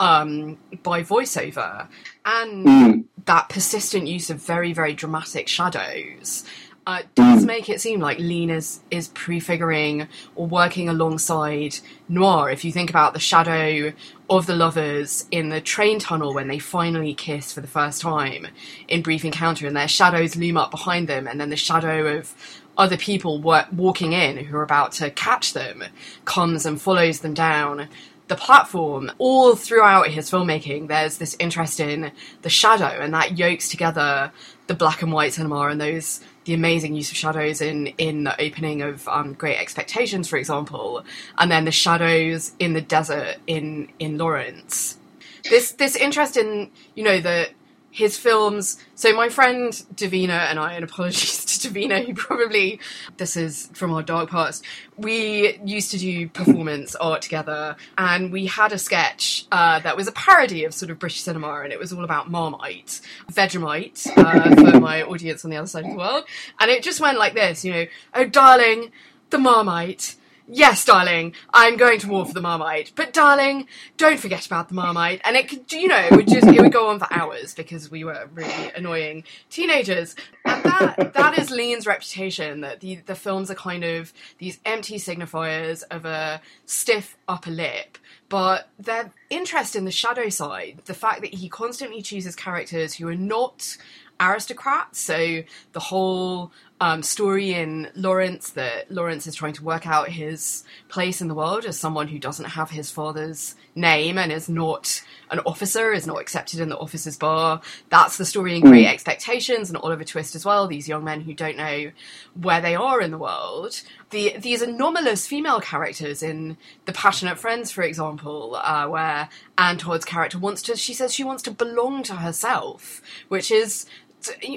um, by voiceover. And mm. that persistent use of very, very dramatic shadows uh, does make it seem like Lean is, is prefiguring or working alongside noir. If you think about the shadow of the lovers in the train tunnel when they finally kiss for the first time in Brief Encounter, and their shadows loom up behind them, and then the shadow of other people wor- walking in who are about to catch them comes and follows them down the platform. All throughout his filmmaking, there's this interest in the shadow, and that yokes together the black and white cinema and those the amazing use of shadows in, in the opening of um, Great Expectations, for example, and then the shadows in the desert in, in Lawrence. This this interest in, you know, the his films. So my friend Davina and I, and apologies to Davina, who probably, this is from our dark past, we used to do performance art together, and we had a sketch uh, that was a parody of sort of British cinema, and it was all about Marmite, Vegemite, uh, for my audience on the other side of the world. And it just went like this, you know, oh darling, the Marmite. Yes, darling, I'm going to war for the Marmite. But, darling, don't forget about the Marmite. And it could, you know, it would just it would go on for hours because we were really annoying teenagers. And that that is Lean's reputation, that the, the films are kind of these empty signifiers of a stiff upper lip. But their interest in the shadow side, the fact that he constantly chooses characters who are not aristocrats, so the whole um, story in Lawrence that Lawrence is trying to work out his place in the world as someone who doesn't have his father's name and is not an officer, is not accepted in the officer's bar. That's the story in Great Expectations and Oliver Twist as well, these young men who don't know where they are in the world. The, these anomalous female characters in The Passionate Friends, for example, uh, where Anne Todd's character wants to, she says she wants to belong to herself, which is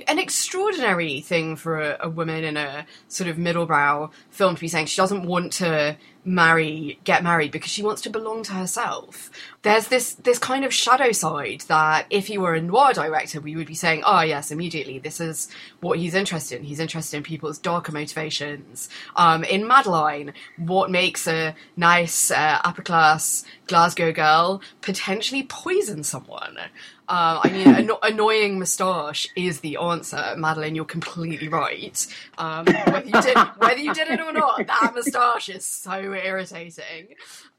an extraordinary thing for a, a woman in a sort of middlebrow film to be saying. She doesn't want to marry, get married, because she wants to belong to herself. There's this this kind of shadow side that if he were a noir director, we would be saying, oh yes, immediately, this is what he's interested in. He's interested in people's darker motivations. Um, in Madeline, what makes a nice uh, upper-class Glasgow girl potentially poison someone? Uh, I mean, an- annoying moustache is the answer, Madeline. You're completely right. Um, whether you did, whether you did it or not, that moustache is so irritating.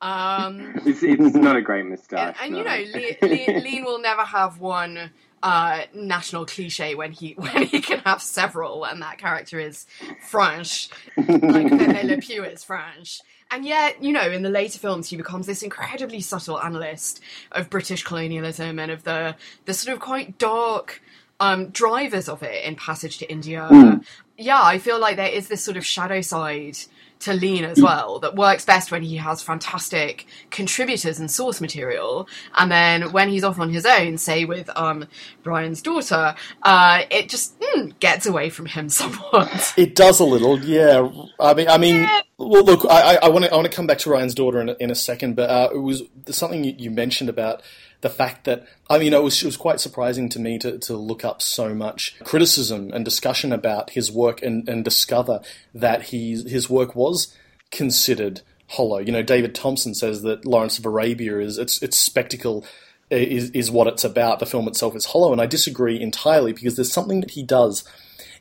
Um, it's, it's not a great moustache. And, and no. You know, Lean, Lean, Lean will never have one uh, national cliche when he when he can have several, and that character is French, like Pepe Le Pew is French. And yet, you know, in the later films, he becomes this incredibly subtle analyst of British colonialism and of the, the sort of quite dark um, drivers of it in Passage to India. Mm. Yeah, I feel like there is this sort of shadow side to Lean as well that works best when he has fantastic contributors and source material. And then when he's off on his own, say with um, Brian's daughter, uh, it just mm, gets away from him somewhat. It does a little, yeah. I mean... I mean... Yeah. Well, look, I want to I want to come back to Ryan's daughter in a, in a second, but uh, it was something you, you mentioned about the fact that, I mean, it was, it was quite surprising to me to, to look up so much criticism and discussion about his work and, and discover that he, his work was considered hollow. You know, David Thompson says that Lawrence of Arabia is, it's, it's spectacle is, is what it's about. The film itself is hollow. And I disagree entirely, because there's something that he does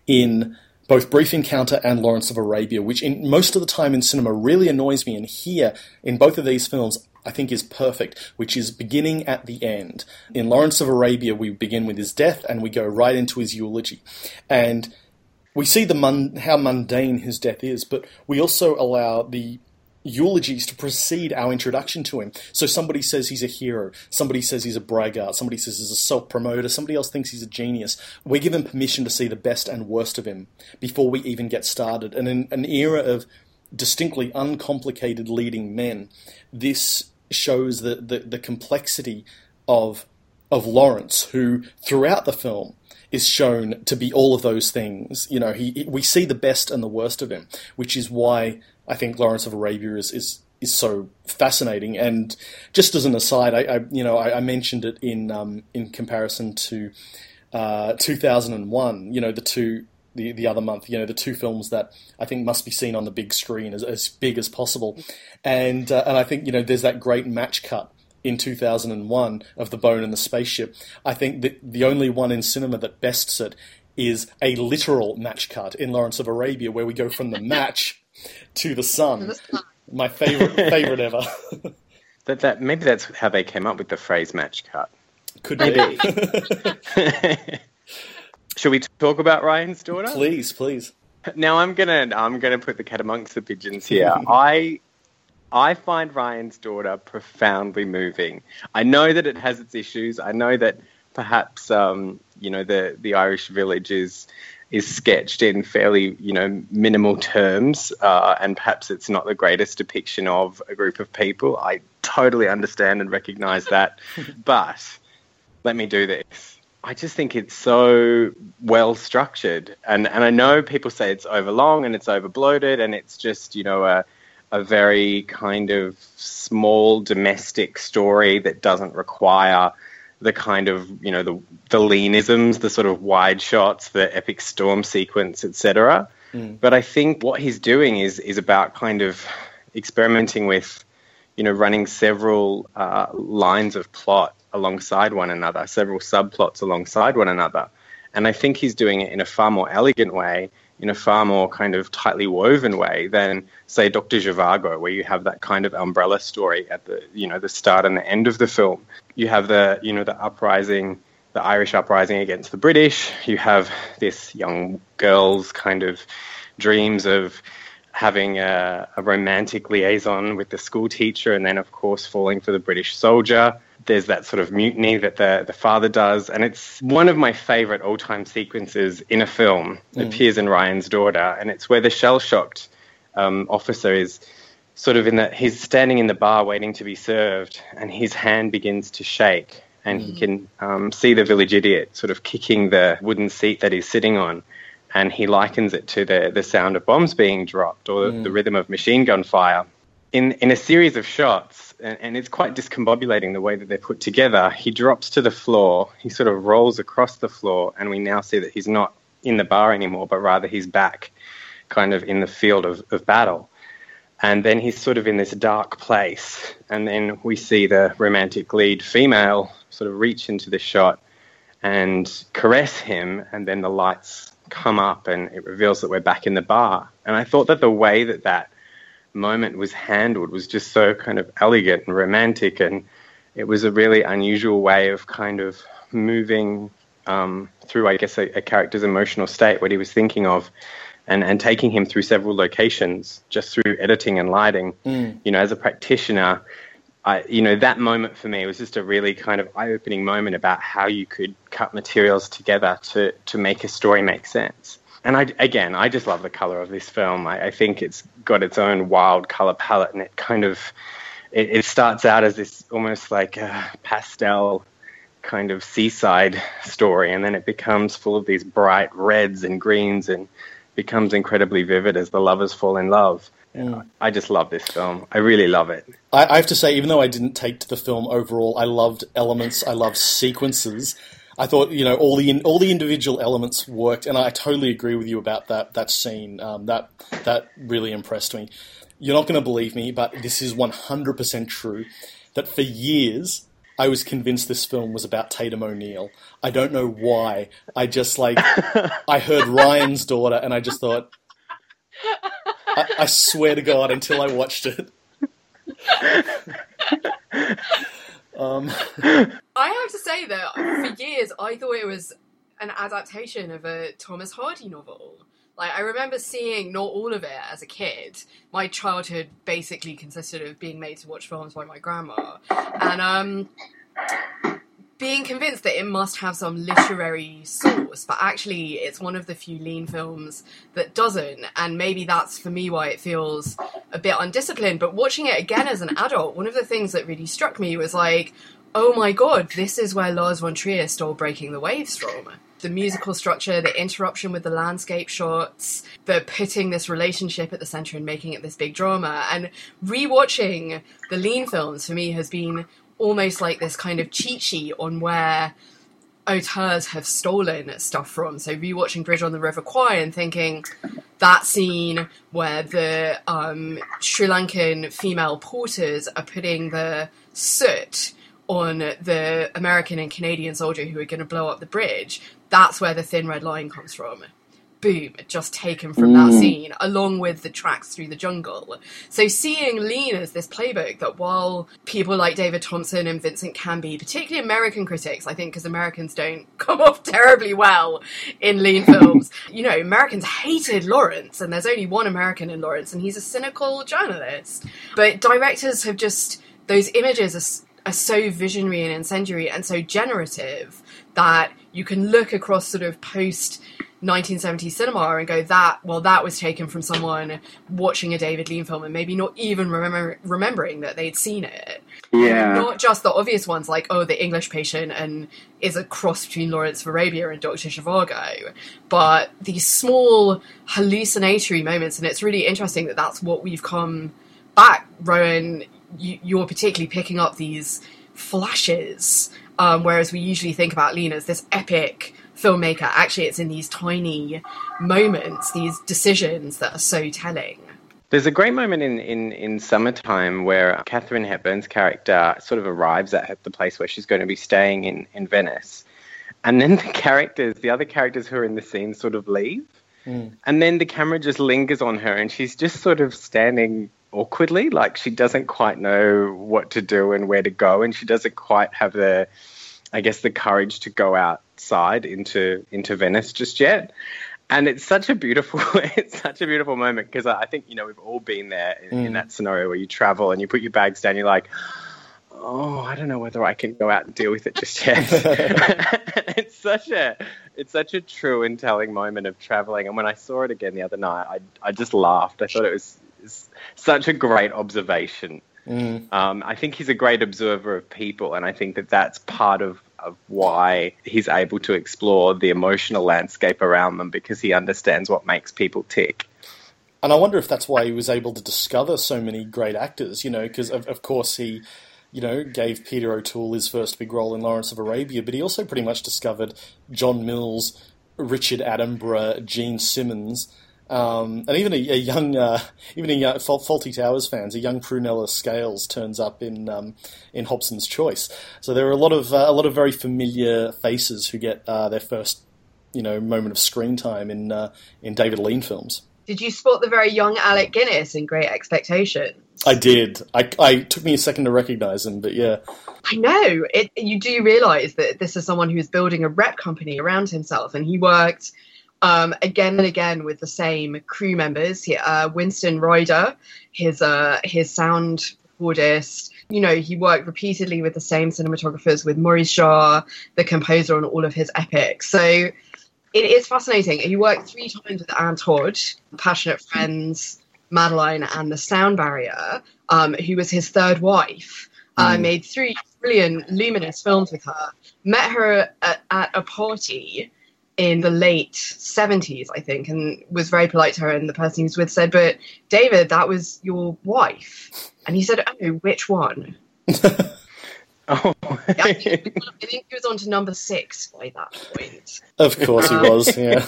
in both Brief Encounter and Lawrence of Arabia, which in most of the time in cinema really annoys me. And here, in both of these films, I think is perfect, which is beginning at the end. In Lawrence of Arabia, we begin with his death and we go right into his eulogy. And we see the mun- how mundane his death is, but we also allow the eulogies to precede our introduction to him. So somebody says he's a hero, somebody says he's a braggart, somebody says he's a self-promoter, somebody else thinks he's a genius. We're given permission to see the best and worst of him before we even get started. And in an era of distinctly uncomplicated leading men, this shows the, the, the complexity of of Lawrence, who throughout the film is shown to be all of those things. You know, he we see the best and the worst of him, which is why I think Lawrence of Arabia is, is, is so fascinating. And just as an aside, I, I you know I, I mentioned it in um, in comparison to uh, two thousand one. You know, the two the, the other month. You know, the two films that I think must be seen on the big screen as, as big as possible. And uh, and I think, you know, there's that great match cut in two thousand one of The Bone and the Spaceship. I think that the only one in cinema that bests it is a literal match cut in Lawrence of Arabia, where we go from the match to the sun. My favorite favorite ever. That that maybe that's how they came up with the phrase match cut. Could be. Should we talk about Ryan's daughter? Please, please. Now I'm gonna I'm gonna put the cat amongst the pigeons here. I I find Ryan's daughter profoundly moving. I know that it has its issues. I know that perhaps um, you know, the, the Irish village is is sketched in fairly, you know, minimal terms, uh, and perhaps it's not the greatest depiction of a group of people. I totally understand and recognise that. But let me do this. I just think it's so well structured. And, and I know people say it's overlong and it's over bloated and it's just, you know, a, a very kind of small domestic story that doesn't require the kind of, you know, the the leanisms, the sort of wide shots, the epic storm sequence, et cetera. Mm. But I think what he's doing is is about kind of experimenting with, you know, running several uh, lines of plot alongside one another, several subplots alongside one another. And I think he's doing it in a far more elegant way, in a far more kind of tightly woven way than, say, Doctor Zhivago, where you have that kind of umbrella story at the, you know, the start and the end of the film. You have the, you know, the uprising, the Irish uprising against the British. You have this young girl's kind of dreams of having a, a romantic liaison with the school teacher and then, of course, falling for the British soldier. There's that sort of mutiny that the, the father does. And it's one of my favourite all-time sequences in a film. It mm. appears in Ryan's Daughter. And it's where the shell-shocked um, officer is sort of in the... He's standing in the bar waiting to be served. And his hand begins to shake. And mm. he can um, see the village idiot sort of kicking the wooden seat that he's sitting on. And he likens it to the, the sound of bombs being dropped or mm. the rhythm of machine gun fire. In in a series of shots, and, and it's quite discombobulating the way that they're put together, he drops to the floor, he sort of rolls across the floor, and we now see that he's not in the bar anymore, but rather he's back kind of in the field of, of battle. And then he's sort of in this dark place, and then we see the romantic lead female sort of reach into the shot and caress him, and then the lights come up and it reveals that we're back in the bar. And I thought that the way that that moment was handled was just so kind of elegant and romantic, and it was a really unusual way of kind of moving um, through, I guess, a, a character's emotional state, what he was thinking of, and, and taking him through several locations just through editing and lighting. Mm. You know, as a practitioner, I, you know, that moment for me was just a really kind of eye-opening moment about how you could cut materials together to, to make a story make sense. And I, again, I just love the colour of this film. I, I think it's got its own wild colour palette, and it kind of, it, it starts out as this almost like a pastel kind of seaside story, and then it becomes full of these bright reds and greens and becomes incredibly vivid as the lovers fall in love. Mm. I just love this film. I really love it. I, I have to say, even though I didn't take to the film overall, I loved elements. I loved sequences. I thought, you know, all the in, all the individual elements worked, and I totally agree with you about that that scene. Um, that that really impressed me. You're not going to believe me, but this is one hundred percent true. That for years, I was convinced this film was about Tatum O'Neal. I don't know why. I just like I heard Ryan's daughter, and I just thought. I, I swear to God, until I watched it. um. I have to say that for years I thought it was an adaptation of a Thomas Hardy novel. Like, I remember seeing not all of it as a kid. My childhood basically consisted of being made to watch films by my grandma, and um, being convinced that it must have some literary source, but actually it's one of the few lean films that doesn't, and maybe that's for me why it feels a bit undisciplined. But watching it again as an adult, one of the things that really struck me was like, oh my God, this is where Lars von Trier stole Breaking the Waves from. The musical structure, the interruption with the landscape shots, the pitting this relationship at the centre and making it this big drama. And rewatching the lean films for me has been almost like this kind of cheat sheet on where auteurs have stolen stuff from. So rewatching Bridge on the River Kwai and thinking that scene where the um, Sri Lankan female porters are putting the soot on the American and Canadian soldier who are going to blow up the bridge, that's where the Thin Red Line comes from. Boom, just taken from that scene, along with the tracks through the jungle. So seeing lean as this playbook that while people like David Thompson and Vincent Canby, particularly American critics, I think because Americans don't come off terribly well in lean films, you know, Americans hated Lawrence, and there's only one American in Lawrence, and he's a cynical journalist. But directors have just, those images are are so visionary and incendiary and so generative that you can look across sort of post nineteen seventies cinema and go, that, well, that was taken from someone watching a David Lean film and maybe not even remember, remembering that they'd seen it. Yeah. Not just the obvious ones like, oh, The English Patient and is a cross between Lawrence of Arabia and Doctor Zhivago, but these small hallucinatory moments. And it's really interesting that that's what we've come back, Rowan, you're particularly picking up these flashes, um, whereas we usually think about lean as this epic filmmaker. Actually, it's in these tiny moments, these decisions that are so telling. There's a great moment in, in, in Summertime where Katharine Hepburn's character sort of arrives at the place where she's going to be staying in, in Venice. And then the characters, the other characters who are in the scene sort of leave. Mm. And then the camera just lingers on her and she's just sort of standing awkwardly, like she doesn't quite know what to do and where to go, and she doesn't quite have the, I guess, the courage to go outside into into Venice just yet. And it's such a beautiful, it's such a beautiful moment, because I think, you know, we've all been there in, mm. in that scenario where you travel and you put your bags down, you're like, oh, I don't know whether I can go out and deal with it just yet. it's such a it's such a true and telling moment of traveling. And when I saw it again the other night, I I just laughed. I thought it was. It's such a great observation. Mm. Um, I think he's a great observer of people, and I think that that's part of, of why he's able to explore the emotional landscape around them, because he understands what makes people tick. And I wonder if that's why he was able to discover so many great actors, you know, because of, of course he, you know, gave Peter O'Toole his first big role in Lawrence of Arabia, but he also pretty much discovered John Mills, Richard Attenborough, Gene Simmons, Um, and even a, a young, uh, even a young, Fawlty Towers fans, a young Prunella Scales turns up in um, in Hobson's Choice. So there are a lot of uh, a lot of very familiar faces who get uh, their first, you know, moment of screen time in uh, in David Lean films. Did you spot the very young Alec Guinness in Great Expectations? I did. I, I took me a second to recognise him, but yeah. I know. It, you do realise that this is someone who's building a rep company around himself, and he worked. Um, again and again with the same crew members. He, uh, Winston Ryder, his uh, his sound recordist. You know, he worked repeatedly with the same cinematographers, with Maurice Jarre, the composer on all of his epics. So it is fascinating. He worked three times with Anne Todd, Passionate Friends, Madeline, and The Sound Barrier, um, who was his third wife. I uh, made three brilliant, luminous films with her. Met her at, at a party in the late seventies, I think, and was very polite to her. And the person he was with said, but David, that was your wife. And he said, oh, which one? Oh. I think he was on to number six by that point. Of course he was, yeah.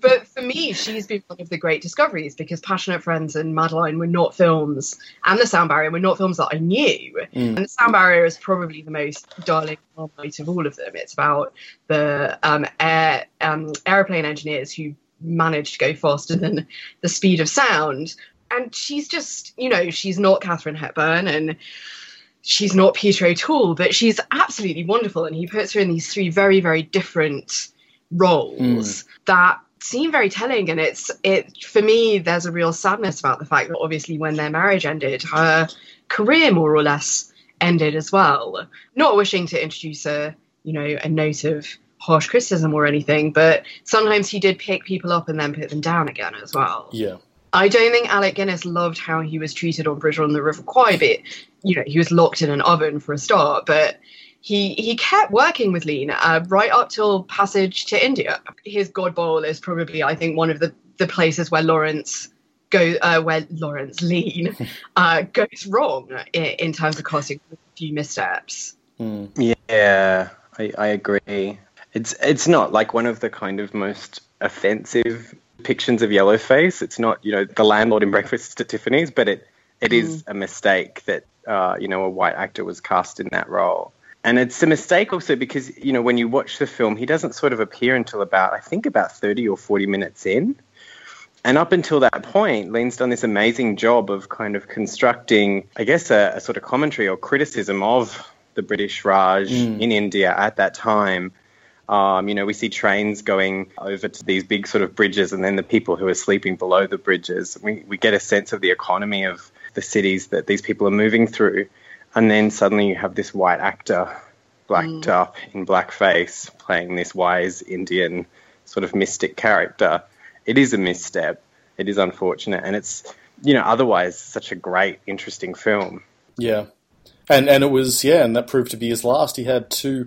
But for me, she's been one of the great discoveries, because Passionate Friends and Madeline were not films, and The Sound Barrier were not films that I knew. Mm. And The Sound Barrier is probably the most darling light of all of them. It's about the um, air, um, airplane engineers who managed to go faster than the speed of sound. And she's just, you know, she's not Katharine Hepburn, and she's not Peter O'Toole, but she's absolutely wonderful. And he puts her in these three very, very different roles mm. that seem very telling. And it's it for me, there's a real sadness about the fact that obviously when their marriage ended, her career more or less ended as well. Not wishing to introduce a, you know, a note of harsh criticism or anything, but sometimes he did pick people up and then put them down again as well. Yeah. I don't think Alec Guinness loved how he was treated on Bridge on the River Kwai, but, you know, he was locked in an oven for a start, but he he kept working with Lena uh, right up till Passage to India. His God Bowl is probably, I think, one of the, the places where Lawrence go uh, where Lawrence Lean uh, goes wrong in, in terms of casting a few missteps. Mm. Yeah, I, I agree. It's it's not like one of the kind of most offensive depictions of yellowface. It's not, you know, the landlord in Breakfast at Tiffany's, but it it mm. is a mistake that uh, you know, a white actor was cast in that role. And it's a mistake also because, you know, when you watch the film, he doesn't sort of appear until about, I think, about thirty or forty minutes in. And up until that point, Lean's done this amazing job of kind of constructing, I guess, a, a sort of commentary or criticism of the British Raj mm. in India at that time. Um, you know, we see trains going over to these big sort of bridges and then the people who are sleeping below the bridges. We, we get a sense of the economy of the cities that these people are moving through. And then suddenly you have this white actor blacked mm. up in blackface playing this wise Indian sort of mystic character. It is a misstep. It is unfortunate. And it's, you know, otherwise such a great, interesting film. Yeah. And, and it was, yeah, and that proved to be his last. He had two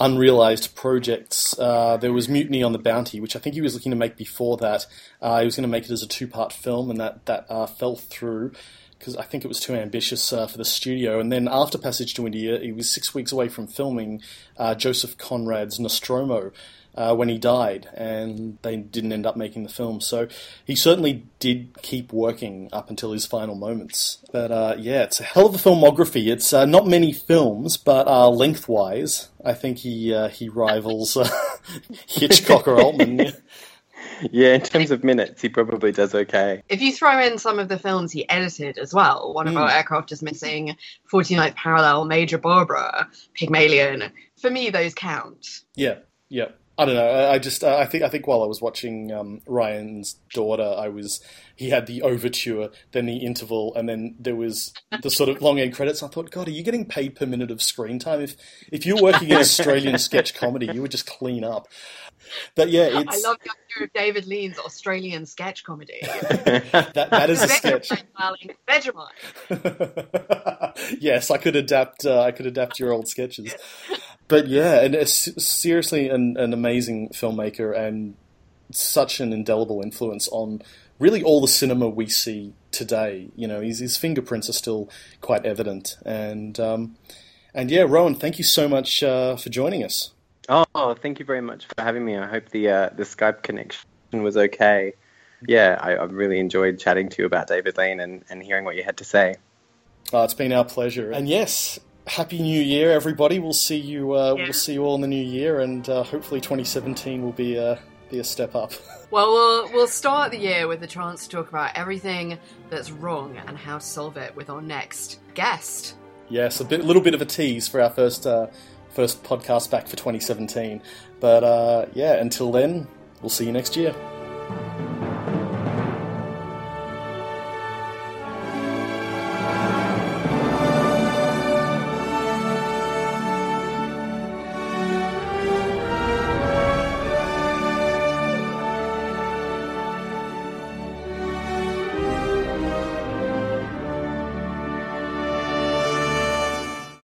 unrealised projects. Uh, there was Mutiny on the Bounty, which I think he was looking to make before that. Uh, he was going to make it as a two-part film, and that, that uh, fell through because I think it was too ambitious uh, for the studio. And then after Passage to India, he was six weeks away from filming uh, Joseph Conrad's Nostromo uh, when he died, and they didn't end up making the film. So he certainly did keep working up until his final moments. But uh, yeah, it's a hell of a filmography. It's uh, not many films, but uh, lengthwise, I think he uh, he rivals uh, Hitchcock or Altman. Yeah. Yeah, in terms of minutes, he probably does okay. If you throw in some of the films he edited as well, One About mm. Aircraft Is Missing, forty-ninth Parallel, Major Barbara, Pygmalion, for me, those count. Yeah, yeah. I don't know. I just, I think, I think while I was watching um, Ryan's Daughter, I was, he had the overture, then the interval, and then there was the sort of long end credits. I thought, God, are you getting paid per minute of screen time? If if you're working in Australian sketch comedy, you would just clean up. But yeah, it's... I love the idea of David Lean's Australian sketch comedy. that that is a sketch. Vegemite. Yes, I could adapt. Uh, I could adapt your old sketches. But yeah, and it's seriously an, an amazing filmmaker and such an indelible influence on really all the cinema we see today. You know, his, his fingerprints are still quite evident. And um, and yeah, Rowan, thank you so much uh, for joining us. Oh, thank you very much for having me. I hope the uh, the Skype connection was okay. Yeah, I, I really enjoyed chatting to you about David Lean and, and hearing what you had to say. Oh, it's been our pleasure. And yes, Happy New Year, everybody. We'll see you uh, yeah. We'll see you all in the new year, and uh, hopefully twenty seventeen will be, uh, be a step up. Well, well, we'll start the year with a chance to talk about everything that's wrong and how to solve it with our next guest. Yes, a bit, little bit of a tease for our first, uh, first podcast back for twenty seventeen. But, uh, yeah, until then, we'll see you next year.